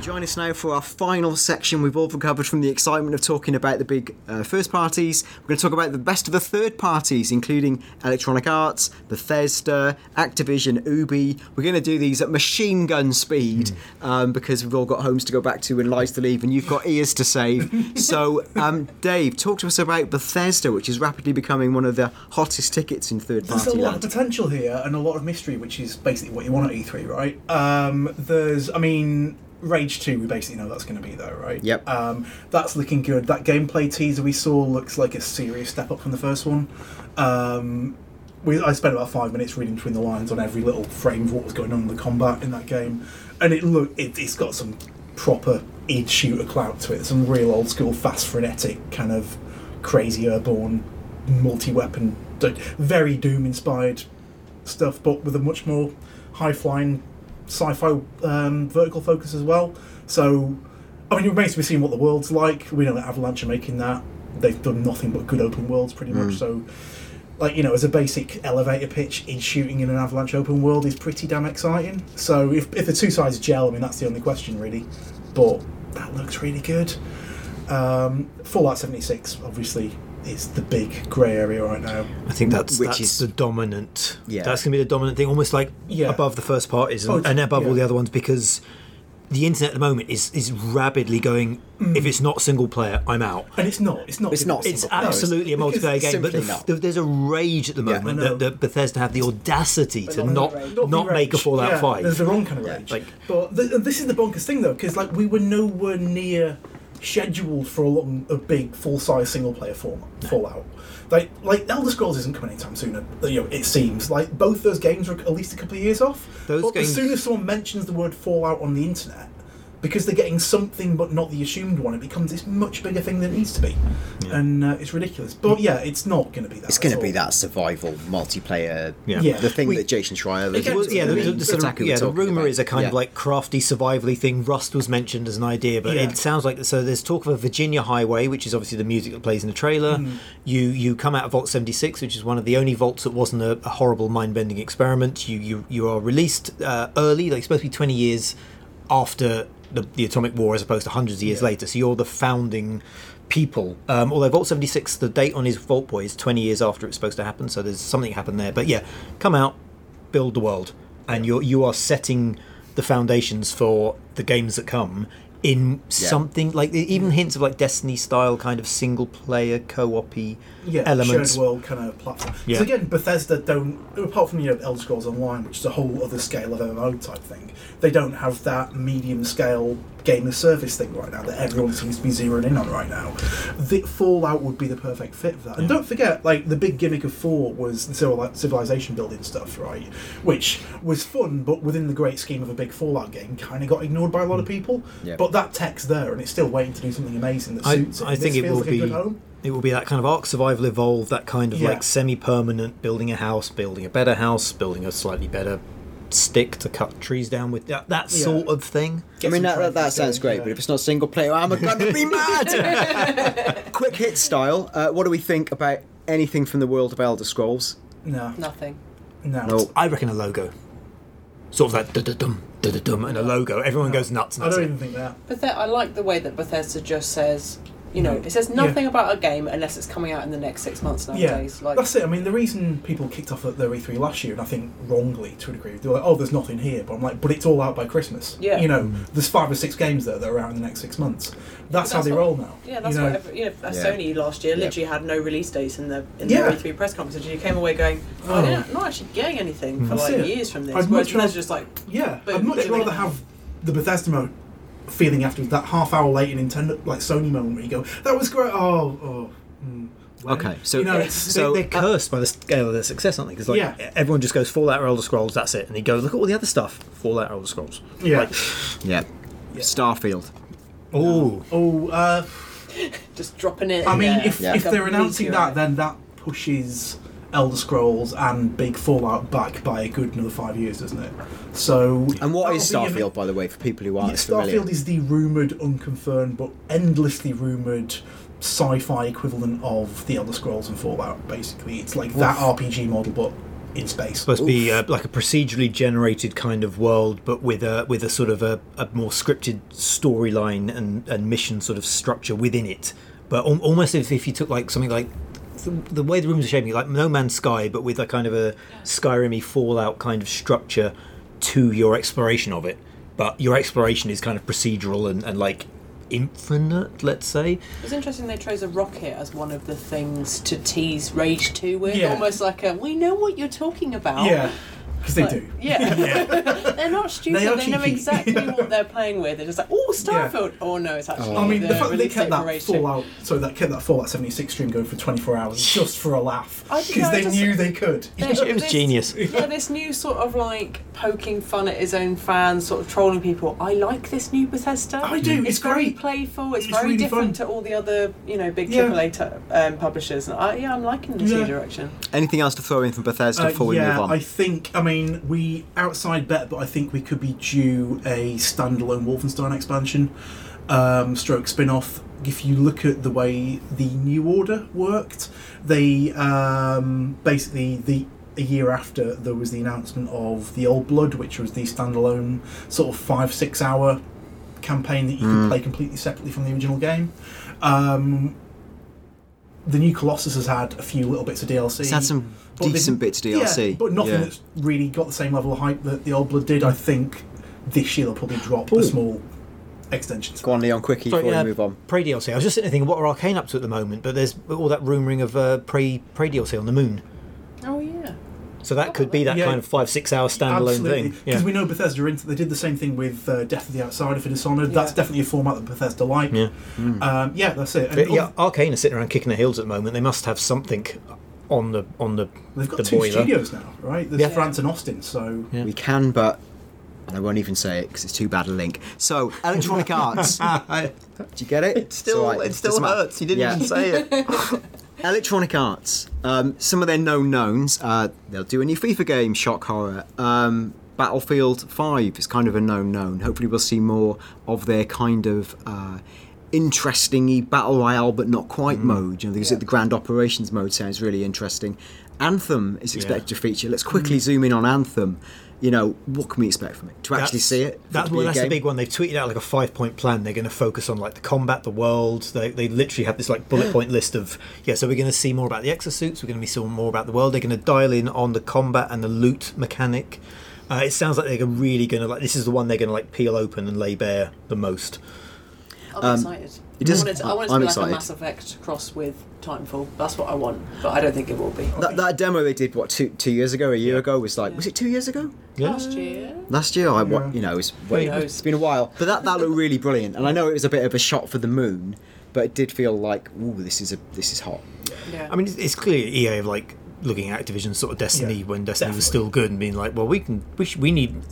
Join us now for our final section. We've all recovered from the excitement of talking about the big uh, first parties. We're going to talk about the best of the third parties, including Electronic Arts, Bethesda, Activision, Ubi. We're going to do these at machine gun speed mm. um, because we've all got homes to go back to and lives to leave, and you've got ears to save. So, um, Dave, talk to us about Bethesda, which is rapidly becoming one of the hottest tickets in third party. There's a lot land. of potential here and a lot of mystery, which is basically what you want at E three, right? Um, there's, I mean... Rage two, we basically know that's going to be there, right? Yep. Um, that's looking good. That gameplay teaser we saw looks like a serious step up from the first one. Um, we I spent about five minutes reading between the lines on every little frame of what was going on in the combat in that game, and it look it, it's got some proper id shooter clout to it. Some real old school, fast, frenetic kind of crazy airborne, multi-weapon, very Doom-inspired stuff, but with a much more high-flying. Sci-fi um, vertical focus as well. So, I mean, it remains to be seen what the world's like. We know that Avalanche are making that. They've done nothing but good open worlds, pretty much. Mm. So, like, you know, as a basic elevator pitch, in shooting in an Avalanche open world is pretty damn exciting. So, if if the two sides gel, I mean, that's the only question, really. But that looks really good. Um, Fallout seventy-six, obviously. It's the big grey area right now. I think that's Which that's is, the dominant. Yeah. That's going to be the dominant thing, almost like yeah. above the first parties and, oh, and above yeah. all the other ones, because the internet at the moment is, is rapidly going, mm. if it's not single player, I'm out. And it's not. It's not. It's, not it's absolutely no, it's, a multiplayer game, but the, the, there's a rage at the moment yeah, that, that Bethesda have the audacity but to not not, not, not make a Fallout yeah, five. There's the wrong kind of rage. Yeah, like, but the, this is the bonkers thing, though, because like we were nowhere near... scheduled for a long, a big full-size single-player format, Fallout. Like, like Elder Scrolls isn't coming anytime soon. You know, it seems like both those games are at least a couple of years off. Those but games... as soon as someone mentions the word Fallout on the internet, because they're getting something but not the assumed one, it becomes this much bigger thing than it needs to be. Yeah. And uh, it's ridiculous. But yeah, it's not going to be that. It's going to be that survival multiplayer, yeah. Yeah. the thing we, that Jason Schreier was talking about. Yeah, the, the, the, sort of, yeah, the rumour is a kind yeah. of like crafty survival-y thing. Rust was mentioned as an idea, but yeah. it sounds like, so there's talk of a Virginia Highway, which is obviously the music that plays in the trailer. Mm. You you come out of Vault seventy-six, which is one of the only vaults that wasn't a, a horrible mind-bending experiment. You, you, you are released uh, early, like it's supposed to be twenty years after the, the Atomic War, as opposed to hundreds of years yeah. later. So you're the founding people. Um, although Vault seventy-six, the date on his Vault Boy is twenty years after it's supposed to happen, so there's something happened there. But yeah, come out, build the world, and you're, you are setting the foundations for the games that come in yeah. something like, even hints of like Destiny-style kind of single-player co-op-y yeah, elements. Shared world kind of platform. Because yeah. again, Bethesda don't, apart from, you know, Elder Scrolls Online, which is a whole other scale of M M O type thing, they don't have that medium-scale game of service thing right now that everyone seems to be zeroing in on right now. The Fallout would be the perfect fit for that. And yeah. don't forget, like, the big gimmick of four was the civilization building stuff, right? Which was fun, but within the great scheme of a big Fallout game, kind of got ignored by a lot of people. Yeah. But that tech's there, and it's still waiting to do something amazing that suits I, it. I think it will like be. A good home. It will be that kind of Ark Survival Evolve, that kind of yeah. like semi-permanent building a house, building a better house, building a slightly better stick to cut trees down with, that, that yeah. sort of thing. Get I mean, that, that, that sounds great, yeah. but if it's not single player, I'm going to be mad! Quick hit style, uh, what do we think about anything from the world of Elder Scrolls? No. Nothing. No. no. I reckon a logo. Sort of that da-da-dum, da-da-dum, and a logo. Everyone no. goes nuts. And I don't even it. think that. But I like the way that Bethesda just says, you know, it says nothing yeah. about a game unless it's coming out in the next six months nowadays. Yeah, like, that's it. I mean, the reason people kicked off at their E three last year, and I think wrongly to a degree, they were like, oh, there's nothing here. But I'm like, but it's all out by Christmas. Yeah. You know, mm. there's five or six games there that are out in the next six months. That's, that's how they what, roll now. Yeah, that's you know? what every, you know, yeah. Sony last year literally yeah. had no release dates in the in yeah. the E three press conference, and you came away going, oh, oh. I'm not actually getting anything mm. for that's like it. years from this. I'd much rather just like, yeah, boom, I'd much boom, rather boom. have the Bethesda mode feeling after that half hour later Nintendo, like Sony moment where you go, that was great. Oh, oh. Mm. Okay, so, you know, it's, so they, they're cursed uh, by the scale of their success, aren't they? Because like yeah. everyone just goes Fallout or Elder Scrolls, that's it, and they go look at all the other stuff, Fallout or Elder Scrolls. Yeah, like, yeah. yeah. Starfield. Oh, oh, uh, just dropping it. I mean, yeah. if yeah. if they're announcing that, then that pushes Elder Scrolls and big Fallout back by a good another five years, doesn't it? So, and what is Starfield, a, by the way, for people who aren't yeah, familiar? Starfield is the rumoured, unconfirmed, but endlessly rumoured sci-fi equivalent of the Elder Scrolls and Fallout, basically. It's like Oof. that R P G model, but in space. It's supposed Oof. to be uh, like a procedurally generated kind of world, but with a with a sort of a, a more scripted storyline and, and mission sort of structure within it. But al- almost as if you took like something like the way the rooms are shaping, like No Man's Sky, but with a kind of a Skyrim-y Fallout kind of structure to your exploration of it. But your exploration is kind of procedural and, and like infinite, let's say. It's interesting they chose a rocket as one of the things to tease Rage two with. Yeah. Almost like a, we know what you're talking about. Yeah. Because they like, do. Yeah. yeah. They're not stupid. They, they know exactly yeah. what they're playing with. They're just like, oh, Starfield. Yeah. Oh, no, it's actually... Oh. I mean, the, the fact that they kept that Fallout... So that kept that Fallout seventy-six stream going for twenty-four hours just for a laugh. Because they just, knew they could. They, it was this, genius. Yeah, this new sort of, like, poking fun at his own fans, sort of trolling people. I like this new Bethesda. I do. It's, it's great. It's very playful. It's, it's very really different fun. to all the other, you know, big yeah. triple A t- um, publishers. And I, yeah, I'm liking this yeah. new direction. Anything else to throw in from Bethesda uh, before we yeah, move on? I think... I mean, I mean, we outside bet, but I think we could be due a standalone Wolfenstein expansion, um, stroke spin-off. If you look at the way the New Order worked, they um, basically the a year after there was the announcement of the Old Blood, which was the standalone sort of five six hour campaign that you mm. could play completely separately from the original game. Um, the new Colossus has had a few little bits of D L C. It's had some but decent bits of D L C. Yeah, but nothing yeah. that's really got the same level of hype that the Old Blood did. I think this year they'll probably drop Ooh. a small extension. Go on, Leon, quickly before we uh, move on. Prey D L C. I was just sitting there thinking, what are Arcane up to at the moment? But there's all that rumouring of uh, Prey, Prey D L C on the moon. Oh, yeah. So that could be that yeah. kind of five, six hour standalone Absolutely. thing. Because yeah. we know Bethesda, they did the same thing with uh, Death of the Outsider for Dishonored. Yeah. That's definitely a format that Bethesda like. Yeah, mm. um, yeah that's it. And yeah, Arcane are sitting around kicking their heels at the moment. They must have something on the on the boiler. They've got the two boiler. studios now, right? There's yeah. France and Austin, so... Yeah. We can, but... I won't even say it because it's too bad a link. So, Electronic Arts. I, do you get it? It still, right. it still hurts. You didn't yeah. even say it. Electronic Arts. Um, some of their known knowns. Uh, they'll do a new FIFA game, shock horror. Um, Battlefield five is kind of a known known. Hopefully we'll see more of their kind of... Uh, interesting-y battle royale but not quite mm. mode, you know, because yeah. the grand operations mode sounds really interesting. Anthem is expected yeah. to feature. Let's quickly mm. zoom in on Anthem. You know, what can we expect from it? To that's, actually see it? That's, well, that's the big one. They've tweeted out like a five-point plan. They're going to focus on like the combat, the world. They they literally have this like bullet point list of, yeah, so we're going to see more about the exosuits. We're going to be seeing more about the world. They're going to dial in on the combat and the loot mechanic. Uh, it sounds like they're really going to, like, this is the one they're going to like peel open and lay bare the most. I'm um, excited. It I want it to, I want it to be like excited. a Mass Effect cross with Titanfall. That's what I want, but I don't think it will be. That, that demo they did, what, two two years ago, a year yeah. ago, was like, yeah. was it two years ago? Yeah. Last year. Last year, I yeah. you know, it's, wait, it's been a while. But that, that looked really brilliant, and I know it was a bit of a shot for the moon, but it did feel like, ooh, this is a this is hot. Yeah. Yeah. I mean, it's, it's clearly E A of like looking at Activision's sort of Destiny yeah, when Destiny definitely. was still good, and being like, well, we can, we, sh- we need.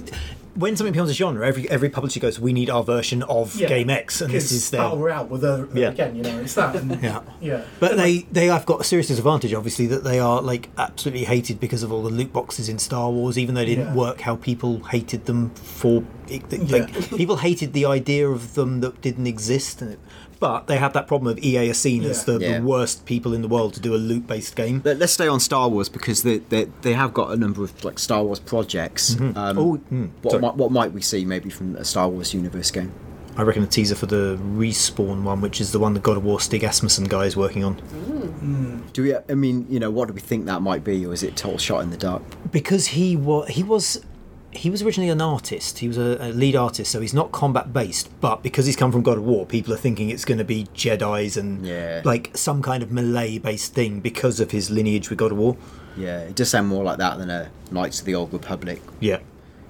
When something becomes a genre, every every publisher goes, we need our version of yeah. Game X, and this is their... Battle Royale, well, they're, they're yeah. again, you know, it's that. And, yeah. yeah. But they, they have got a serious disadvantage, obviously, that they are, like, absolutely hated because of all the loot boxes in Star Wars, even though they didn't yeah. work how people hated them for... Like, yeah. people hated the idea of them that didn't exist, and it, but they have that problem of E A are seen yeah. as the, yeah. the worst people in the world to do a loot-based game. Let's stay on Star Wars because they they, they have got a number of like Star Wars projects. Mm-hmm. Um, oh, mm, what, might, what might we see maybe from a Star Wars universe game? I reckon a teaser for the Respawn one, which is the one that God of War Stig Asmussen guy is working on. Mm. Do we? I mean, you know, what do we think that might be, or is it total shot in the dark? Because he was he was. He was originally an artist. He was a, a lead artist, so he's not combat-based. But because he's come from God of War, people are thinking it's going to be Jedis and yeah. like some kind of melee-based thing because of his lineage with God of War. Yeah, it does sound more like that than a Knights of the Old Republic. Yeah.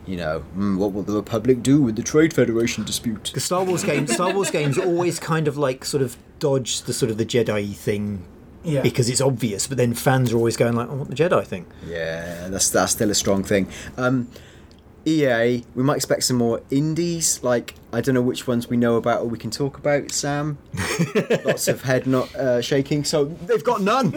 You know, mm, what will the Republic do with the Trade Federation dispute? The Star Wars games, Star Wars games always kind of like sort of dodge the sort of the Jedi thing. Yeah. Because it's obvious, but then fans are always going like, "I want the Jedi thing." Yeah, that's that's still a strong thing. Um, E A, we might expect some more indies. Like, I don't know which ones we know about or we can talk about, Sam. Lots of head not uh, shaking, so they've got none.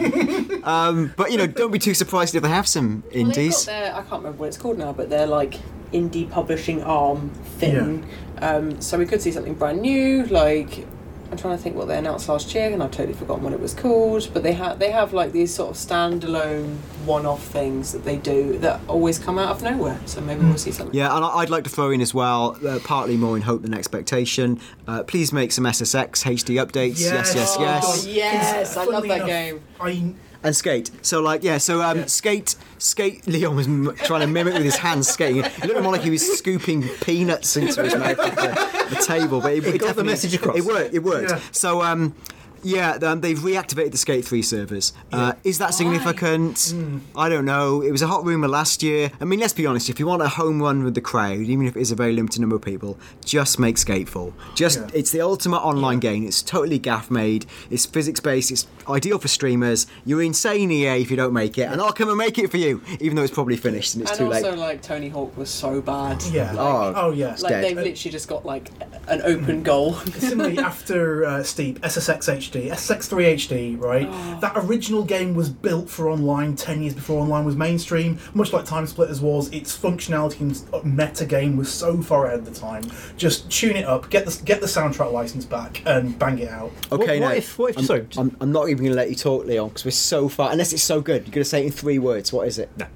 Um, but, you know, don't be too surprised if they have some indies. Well, they've got their, I can't remember what it's called now, but they're like indie publishing arm thing. Yeah. Um, so we could see something brand new, like... I'm trying to think what they announced last year, and I've totally forgotten what it was called. But they have they have like these sort of standalone one-off things that they do that always come out of nowhere. So maybe mm. we'll see something. Yeah, and I'd like to throw in as well, uh, partly more in hope than expectation. Uh, please make some S S X H D updates. Yes, yes, yes, yes. Oh, yes, I love that enough, game. I... And Skate. So like yeah. So um, yeah. Skate. Skate. Leon was m- trying to mimic with his hands skating. It looked more like he was scooping peanuts into his mouth at the, the table. But it, it, it got the message across. It worked. It worked. Yeah. So um, yeah. Um, they've reactivated the Skate three servers. Yeah. Uh, is that significant? Mm. I don't know. It was a hot rumor last year. I mean, let's be honest. If you want a home run with the crowd, even if it is a very limited number of people, just make Skate four. Just yeah. it's the ultimate online yeah. game. It's totally gaff made. It's physics based. It's ideal for streamers. You're insane, E A, if you don't make it, and I'll come and make it for you, even though it's probably finished and it's and too also, late. And also, like, Tony Hawk was so bad. Yeah. Like, oh, oh, yeah. Like, they've uh, literally just got, like, an open goal. Similarly, after uh, Steep, S S X H D, S S X three H D, right? Oh. That original game was built for online ten years before online was mainstream. Much like Time Splitters was, its functionality and meta game was so far ahead of the time. Just tune it up, get the get the soundtrack license back, and bang it out. Okay, what, now, what if, what if I'm, sorry, I'm, I'm not even going to let you talk, Leon, because we're so far. Unless it's so good, you're going to say it in three words. What is it? No.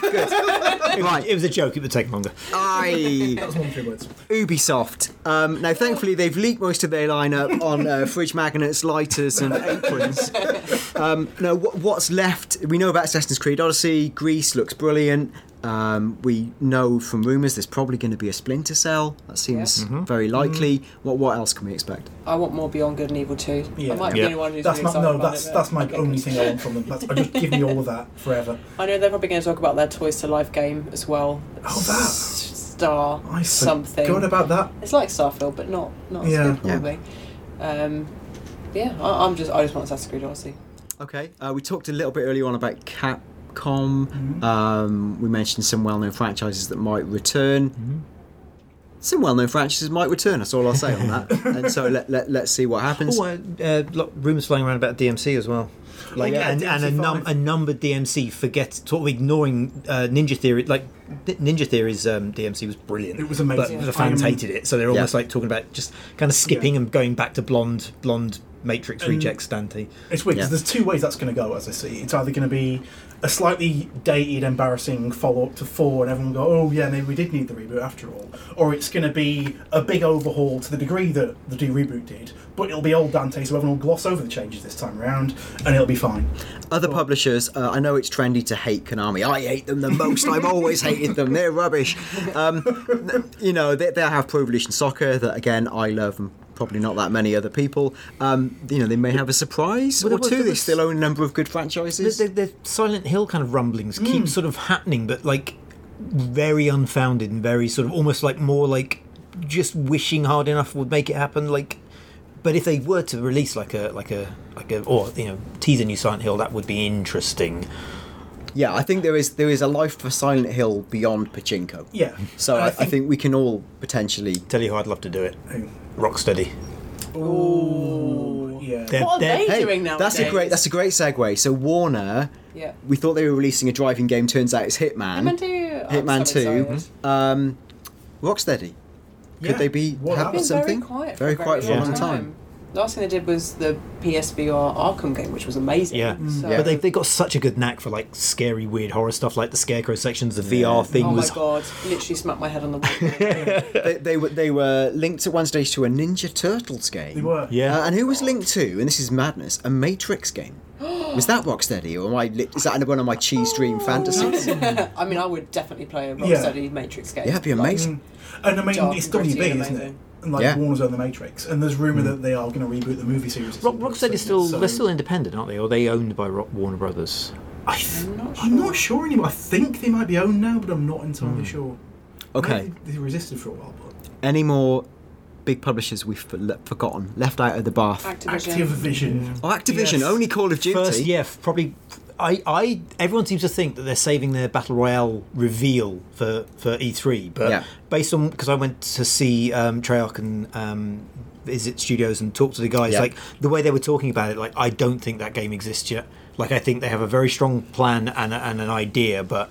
Good. Right. It was a joke. It would take longer. I. That was one three words. Ubisoft. Um, now, thankfully, they've leaked most of their lineup on uh, fridge magnets, lighters, and aprons. Um, now, w- what's left? We know about Assassin's Creed Odyssey. Greece looks brilliant. Um, we know from rumours there's probably going to be a Splinter Cell. That seems yeah. mm-hmm. very likely. Mm. What what else can we expect? I want more Beyond Good and Evil two. Yeah. I might yeah. be the one who's that's really not, excited no, about that's, it. No, that's my okay. only thing I want from them. That's, I just give me all of that forever. I know they're probably going to talk about their Toys to Life game as well. Oh, that! Star I something. Good about that. It's like Starfield, but not not yeah. as good, probably. Yeah, um, yeah I, I'm just, I just want Assassin's Creed Odyssey. Okay, uh, we talked a little bit earlier on about Cap. Com. Mm-hmm. Um, we mentioned some well-known franchises that might return. Mm-hmm. some well-known franchises might return. That's all I'll say on that. And so let, let, let's see what happens. Oh, uh, uh, rumours flying around about D M C as well. Like yeah, and, and a, num- a numbered D M C, forget sort of ignoring uh, Ninja Theory. Like Ninja Theory's um, D M C was brilliant. It was amazing, but yeah. the fans um, hated it. So they're almost yeah. like talking about just kind of skipping yeah. and going back to blonde, blonde Matrix rejects Dante. It's weird because yeah. there's two ways that's going to go, as I see. It's either going to be a slightly dated, embarrassing follow-up to four, and everyone will go, oh yeah, maybe we did need the reboot after all. Or it's going to be a big overhaul to the degree that the D-Reboot did, but it'll be old Dante, so everyone will gloss over the changes this time around, and it'll be fine. Other but, publishers, uh, I know it's trendy to hate Konami. I hate them the most. I've always hated them. They're rubbish. Um, you know, they, they'll have Pro Evolution Soccer, that again, I love them. Probably not that many other people. Um, you know, they may have a surprise well, or two. They still own a number of good franchises. The, the, the Silent Hill kind of rumblings mm. keep sort of happening, but like very unfounded and very sort of almost like more like just wishing hard enough would make it happen. Like, but if they were to release like a like a like a or you know tease a new Silent Hill, that would be interesting. Yeah, I think there is there is a life for Silent Hill beyond Pachinko. Yeah. So I, I, think, I think we can all potentially tell you who I'd love to do it. Who? Rocksteady. Ooh, yeah. They're, what are they hey, doing now? That's a great. That's a great segue. So Warner. Yeah. We thought they were releasing a driving game. Turns out it's Hitman. Hitman Two. Hitman oh, sorry, Two. Sorry. Um, Rocksteady. Could yeah. they be having something? Very quiet. Very, very quiet for a long time. time. Last thing they did was the P S V R Arkham game, which was amazing. Yeah, so. yeah. But they they got such a good knack for like scary, weird horror stuff, like the Scarecrow sections. The yeah. V R thing oh was. Oh my god! Literally smacked my head on the wall. they, they were they were linked at one stage to a Ninja Turtles game. They were. Yeah. Uh, and who was linked to? And this is madness. A Matrix game. Was that Rocksteady, or am I li- is that one of my cheese dream fantasies? I mean, I would definitely play a Rocksteady yeah. Matrix game. Yeah, that'd be amazing. Like, and I mean, dark, it's W B, isn't it? And like yeah. Warner's own The Matrix, and there's rumour mm. that they are going to reboot the movie series. Rock, Rocksteady's still so. they're still independent, aren't they? Or are they owned by Rock, Warner Brothers? I th- I'm, not sure. I'm not sure anymore. I think they might be owned now, but I'm not entirely mm. sure. Okay, they, they resisted for a while. But any more big publishers we've forgotten, left out of the bath? Activision. Activision. Oh, Activision. Yes. Only Call of Duty. First, yeah, probably. I, I, everyone seems to think that they're saving their Battle Royale reveal for, for E three, but yeah. based on, because I went to see um, Treyarch and um, Visit Studios and talk to the guys, yeah. like the way they were talking about it, like I don't think that game exists yet. Like I think they have a very strong plan and and an idea, but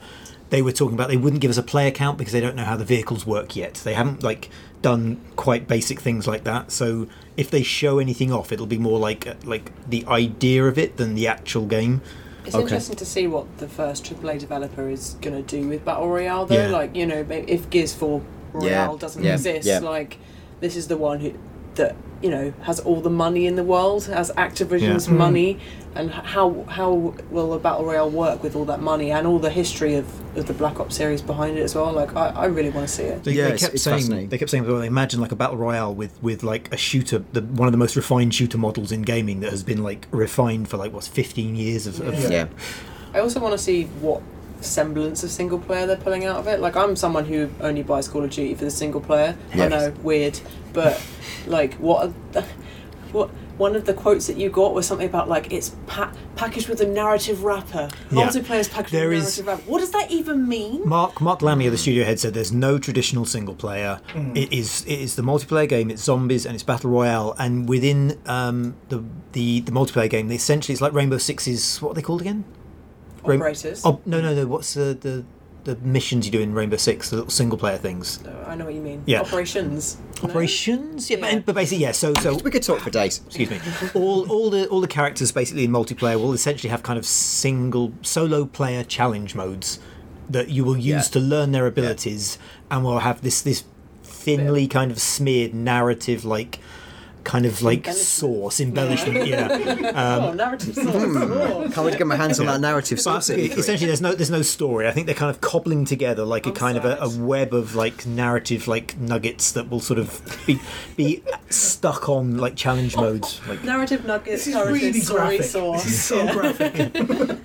they were talking about they wouldn't give us a player count because they don't know how the vehicles work yet. They haven't like done quite basic things like that. So if they show anything off, it'll be more like like the idea of it than the actual game. It's okay. Interesting to see what the first triple A developer is going to do with Battle Royale, though. Yeah. Like, you know, if Gears four Royale yeah. doesn't yeah. exist, yeah. like, this is the one who that, you know, has all the money in the world, has Activision's yeah. money, and how how will a Battle Royale work with all that money and all the history of, of the Black Ops series behind it as well? Like, I, I really want to see it. They, yeah, they kept it's saying they kept saying well, imagine like a Battle Royale with, with like a shooter, the, one of the most refined shooter models in gaming that has been like refined for like what's fifteen years of. of yeah. yeah. I also want to see what semblance of single player they're pulling out of it. Like, I'm someone who only buys Call of Duty for the single player. Yes. I know, weird, but like what are the, what one of the quotes that you got was something about like it's pa- packaged with a narrative wrapper. Yeah. Multiplayer is packaged there with a narrative is, wrapper. What does that even mean? Mark Mark Lammy of the studio head said there's no traditional single player. Mm. It is it is the multiplayer game. It's zombies and it's battle royale. And within um, the the the multiplayer game, they essentially it's like Rainbow Six's. What are they called again? Operators. Rainbow, oh, no, no, no. What's the, the the missions you do in Rainbow Six? The little single player things. No, I know what you mean. Yeah. Operations. Operations. No? Yeah, yeah. But, but basically, yeah. So, so we could talk for days. Excuse me. all, all the all the characters basically in multiplayer will essentially have kind of single solo player challenge modes that you will use yeah. to learn their abilities, yeah. and will have this this thinly kind of smeared narrative like. Kind of like embellishment. Sauce embellishment, yeah. yeah. Um, oh, narrative sauce! Mm. Can't wait to get my hands on yeah. that narrative sauce. Essentially, there's no, there's no story. I think they're kind of cobbling together like I'm a kind sad. of a, a web of like narrative, like nuggets that will sort of be be stuck on like challenge modes. Like narrative nuggets, narrative really story graphic. Sauce. This is so yeah. graphic.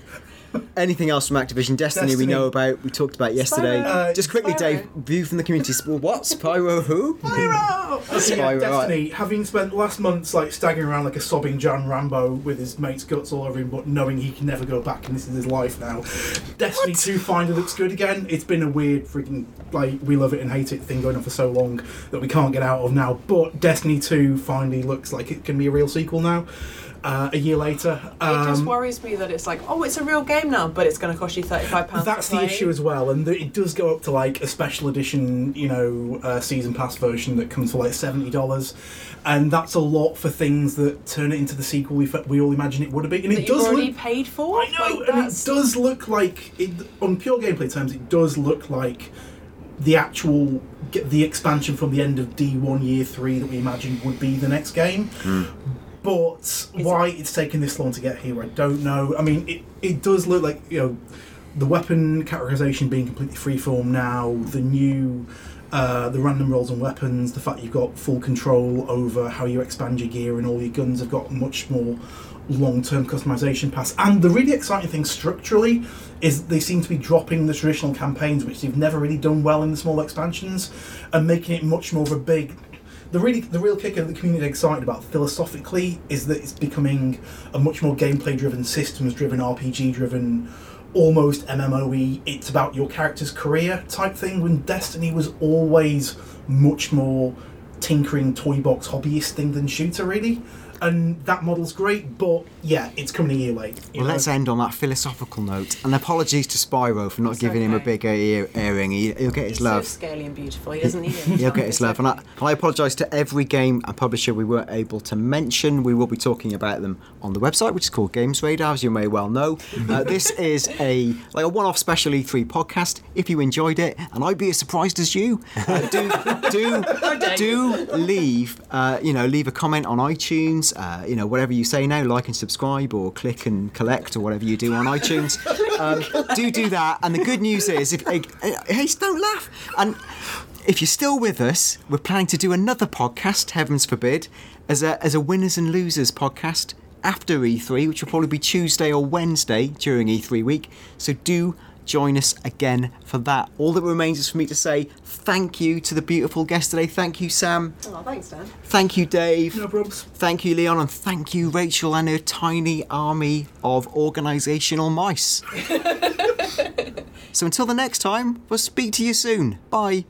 Anything else from Activision? Destiny, Destiny we know about. We talked about yesterday. Spyro. Just quickly, Spyro. Dave, view from the community. What? Spyro who? Spyro! Spyro. Yeah, Destiny, right. Having spent last month's like staggering around like a sobbing John Rambo with his mate's guts all over him, but knowing he can never go back and this is his life now. Destiny what? two finally looks good again. It's been a weird freaking, like, we love it and hate it thing going on for so long that we can't get out of now. But Destiny two finally looks like it can be a real sequel now. Uh, a year later. Um, it just worries me that it's like, oh, it's a real game now, but it's going to cost you thirty-five pounds. That's the issue as well, and the, it does go up to like a special edition, you know, uh, season pass version that comes for like seventy dollars, and that's a lot for things that turn it into the sequel we, we all imagine it would have been. And that it does you've already look, paid for. I know, like, and that's... it does look like, it, on pure gameplay terms, it does look like the actual the expansion from the end of D one year three that we imagined would be the next game. Mm. But why it's taken this long to get here, I don't know. I mean, it, it does look like, you know, the weapon categorization being completely freeform now, the new, uh, the random rolls on weapons, the fact you've got full control over how you expand your gear and all your guns have got much more long-term customization paths. And the really exciting thing structurally is they seem to be dropping the traditional campaigns, which they've never really done well in the small expansions, and making it much more of a big... The really, the real kicker that the community is excited about philosophically is that it's becoming a much more gameplay-driven, systems-driven, R P G-driven, almost M M O-y, it's about your character's career type thing, when Destiny was always much more tinkering, toy box, hobbyist thing than shooter, really. And that model's great, but yeah, it's coming a year late. Well, know? Let's end on that philosophical note. And apologies to Spyro for not it's giving okay. him a bigger ear- earring. He, he'll get his He's love. He's so scaly and beautiful, he doesn't need it. He'll get his love. And I, I apologise to every game and publisher we weren't able to mention. We will be talking about them on the website, which is called Games Radar, as you may well know. Uh, this is a like a one-off special E three podcast. If you enjoyed it, and I'd be as surprised as you, uh, do do do leave uh, you know leave a comment on iTunes. Uh, you know, whatever you say now, like and subscribe, or click and collect, or whatever you do on iTunes. Um, do do that. And the good news is, if hey, hey, don't laugh. And if you're still with us, we're planning to do another podcast. Heavens forbid, as a as a winners and losers podcast after E three, which will probably be Tuesday or Wednesday during E three week. So do. Join us again for that. All that remains is for me to say thank you to the beautiful guest today. Thank you, Sam. Oh, thanks, Dan. Thank you, Dave. No problems. Thank you, Leon, and thank you, Rachel, and her tiny army of organisational mice. So until the next time, we'll speak to you soon. Bye.